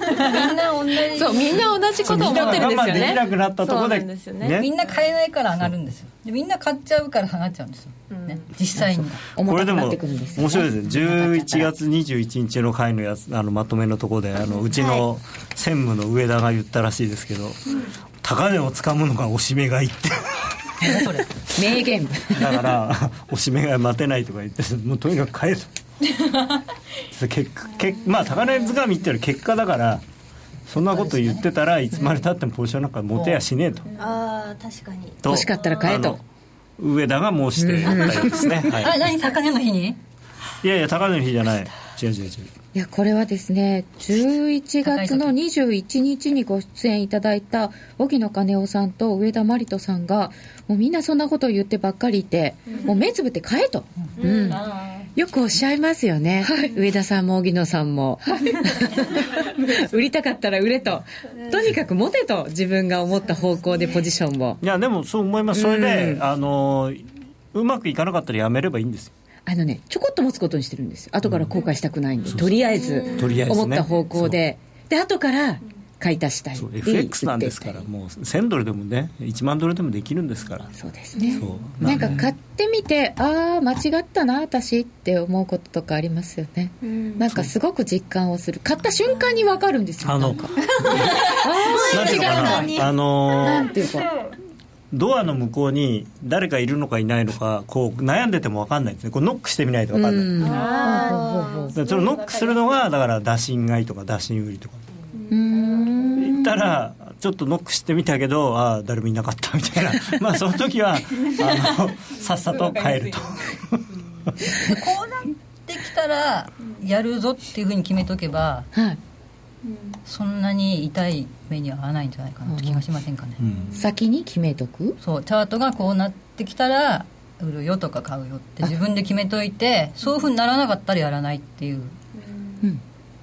みんな同じそうみんな同じことを思ってるんですよね。みんな我慢できなくなったところ で, で、ねね、みんな買えないから上がるんですよ。でみんな買っちゃうから下がっちゃうんですよ、ね、実際にこれでも面白いですね。じゅういちがつにじゅういちにちの会のやつあのまとめのところであのうちの専務の上田が言ったらしいですけど、はい、高値をつかむのがおしめ買いってそれ名言だからおしめ買い待てないとか言ってもうとにかく買える結結まあ高値掴みっていうのは結果だからそんなこと言ってたらいつまでたってもポジションなんか持てやしねえと、うん、あ確かに欲しかったら買えと上田が申していたようですね、うんはい、あ何高値の日にいやいや高値の日じゃない違う違う違ういやこれはですねじゅういちがつのにじゅういちにちにご出演いただいた荻野金夫さんと上田真理人さんがもうみんなそんなことを言ってばっかりいて、うん、もう目つぶって買えと、うんうんうんよくおっしゃいますよね、はい、上田さんも荻野さんも売りたかったら売れととにかく持てと自分が思った方向でポジションをいやでもそう思います。それで、うん、あのうまくいかなかったらやめればいいんですよ。あのねちょこっと持つことにしてるんですよ。後から後悔したくないんで、うん、とりあえず思った方向で、ね、で後から買い足したい。そう エフエックス なんですからもうせんドルでもねいちまんドルでもできるんですから。そうですね。そうなんか買ってみてああ間違ったな私って思うこととかありますよね。うんなんかすごく実感をする。買った瞬間に分かるんですよ。あのあ違うなあのなんていうかドアの向こうに誰かいるのかいないのかこう悩んでても分かんないですね。こうノックしてみないと分かんない。ああそのノックするのがだから打診買いとか打診売りとか行ったらちょっとノックしてみたけどああ誰もいなかったみたいなまあその時はあのさっさと帰るとこうなってきたらやるぞっていうふうに決めとけば、はい、そんなに痛い目には合わないんじゃないかなって気がしませんかね、うん、先に決めとく。そうチャートがこうなってきたら売るよとか買うよって自分で決めといてそういうふうにならなかったらやらないっていう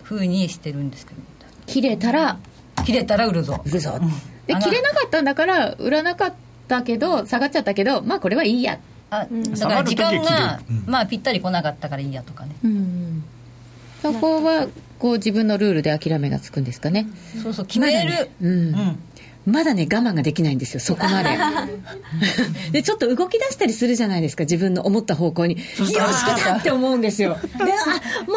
ふうにしてるんですけど切れたら切れたら売るぞ売るぞ、うん、で切れなかったんだから売らなかったけど下がっちゃったけどまあこれはいいやあだから時間が、うん、まあぴったり来なかったからいいやとかね、うんうん、そこはこう自分のルールで諦めがつくんですかね、うん、そうそう決める、まだね、うんうん、まだね我慢ができないんですよそこまででちょっと動き出したりするじゃないですか自分の思った方向によし来たって思うんですよでも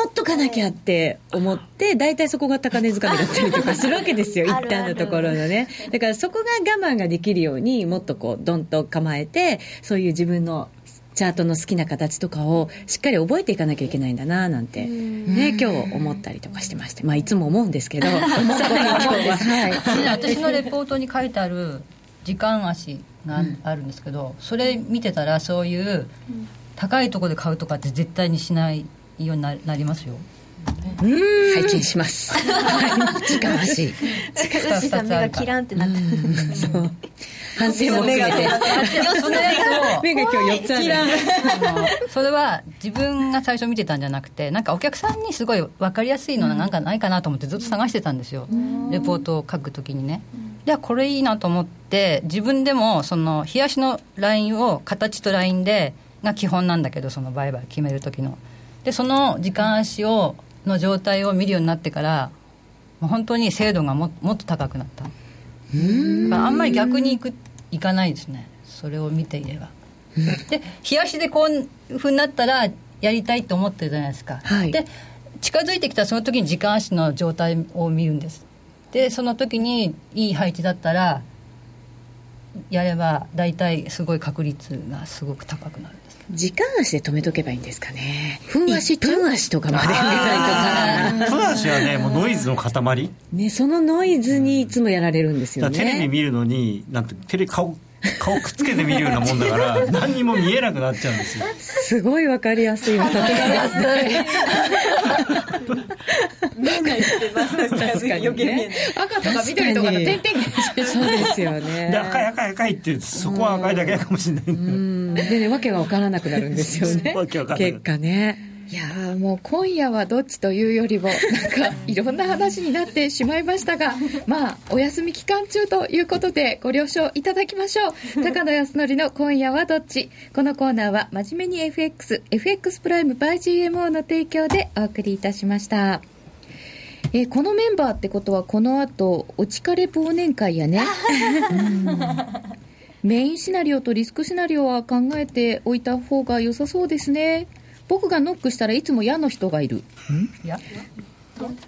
っとかなきゃって思って大体そこが高値掴みだったりとかするわけですよ一旦のところのね。だからそこが我慢ができるようにもっとこうドンと構えてそういう自分のチャートの好きな形とかをしっかり覚えていかなきゃいけないんだななんてね今日思ったりとかしてましてまあいつも思うんですけどさらに今日は、はい、私のレポートに書いてある時間足があるんですけど、うん、それ見てたらそういう高いところで買うとかって絶対にしないようになりますよ。うん拝見します時間足うしさん目がキランってなってそう反省も含めて目が今日よっつあるそれは自分が最初見てたんじゃなくてなんかお客さんにすごい分かりやすいのなんかないかなと思ってずっと探してたんですよレポートを書くときにね。でこれいいなと思ってて、自分でもその日足のラインを形とラインでが基本なんだけど、その売買決める時ので、その時間足をの状態を見るようになってから本当に精度が も, もっと高くなった。うーん、あんまり逆にいくいかないですね、それを見ていれば。で日足でこういうふうになったらやりたいと思ってるじゃないですか、はい、で近づいてきたらその時に時間足の状態を見るんです。でその時にいい配置だったらやれば大体すごい確率がすごく高くなるんです。時間足で止めとけばいいんですかね。分足分足とかまで入れたりとか。分足はねもうノイズの塊、ね、そのノイズにいつもやられるんですよね。テレビ見るのになんてテレ顔顔くっつけて見るようなもんだから何にも見えなくなっちゃうんですよ。すごいわかりやすいわかりやすい何回してますか。確かにね、赤とか緑とかの点々がそうですよね。で赤い赤い赤いって言うとそこは赤いだけかもしれないんだよ。うんでね、わけが分からなくなるんですよね結果ね。いやーもう今夜はどっちというよりもなんかいろんな話になってしまいましたがまあお休み期間中ということでご了承いただきましょう。高野康則の今夜はどっち、このコーナーは真面目に エフエックス エフエックス プライム by ジーエムオー の提供でお送りいたしました。えー、このメンバーってことはこの後お疲れ忘年会やねメインシナリオとリスクシナリオは考えておいた方が良さそうですね。僕がノックしたらいつも矢の人がいる。ん？や？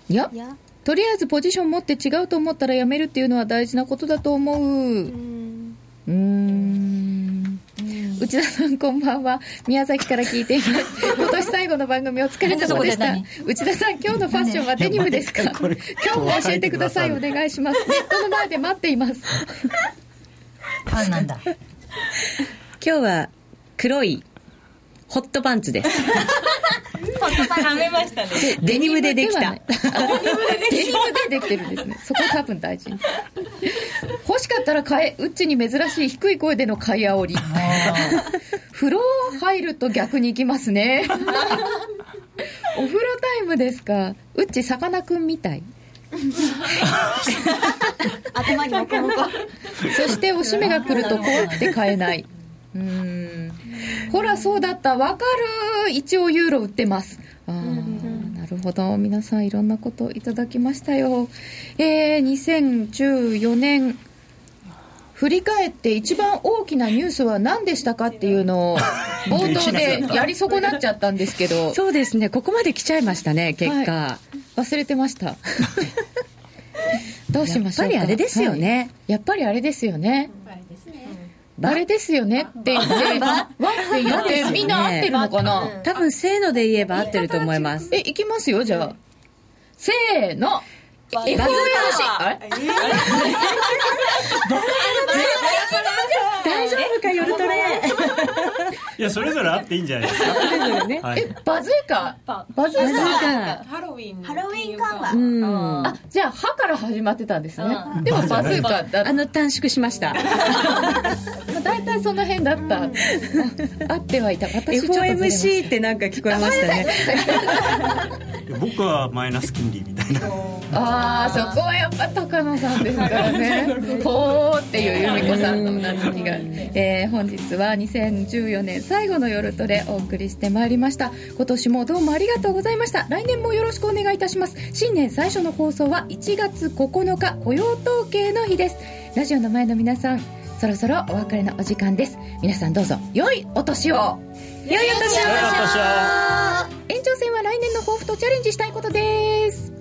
や？や？とりあえずポジション持って違うと思ったらやめるっていうのは大事なことだと思う。うーん、うーん、内田さんこんばんは、宮崎から聞いています今年最後の番組お疲れ様でした。内田さん今日のファッションはデニムですか、ね、今日も教えてくださいお願いしますネットの前で待っていますファンなんだ今日は黒いホットパンツですホットパンツはめましたね。デニムでできたデニムでできてるんですね。そこ多分大事欲しかったら買え、うちに珍しい低い声での買い煽り風呂入ると逆に行きますねお風呂タイムですか。うちさかなクンみたい頭にもこもこそしておしめが来ると怖くて買えない。うーん、ほらそうだったわかる、一応ユーロ売ってます。あ、なるほど、皆さんいろんなこといただきましたよ。えー、にせんじゅうよねん振り返って一番大きなニュースは何でしたかっていうのを冒頭でやり損なっちゃったんですけどそうですね、ここまで来ちゃいましたね結果、はい、忘れてましたどうしましょうか。やっぱりあれですよね、はい、やっぱりあれですよね、あれですよねって言ってわって言ってみんな合ってるのかな、ね、多分せーので言えば合ってると思います。え、いきますよじゃあ、うん、せーの エフオーエムシー あれ大丈夫か夜トレいやそれぞれあっていいんじゃないですかそれぞれ、ね、はい、えバズーカバズーカハロウィンハロウィンカーバー、あ、じゃあ歯から始まってたんですね、うん、でもバズーカだ、あの短縮しましただいたいその辺だった、うん、あ, あってはいた。私ちょっと エフオーエムシー ってなんか聞こえましたね僕はマイナス金利みたいなあー、そこはやっぱ高野さんですからねほーっていう由美子さんのうなずきが、えー、本日はにせんじゅうよねん最後の夜トレお送りしてまいりました。今年もどうもありがとうございました。来年もよろしくお願いいたします。新年最初の放送はいちがつここのか雇用統計の日です。ラジオの前の皆さんそろそろお別れのお時間です。皆さんどうぞ良いお年を。良いお年を。延長戦は来年の抱負とチャレンジしたいことです。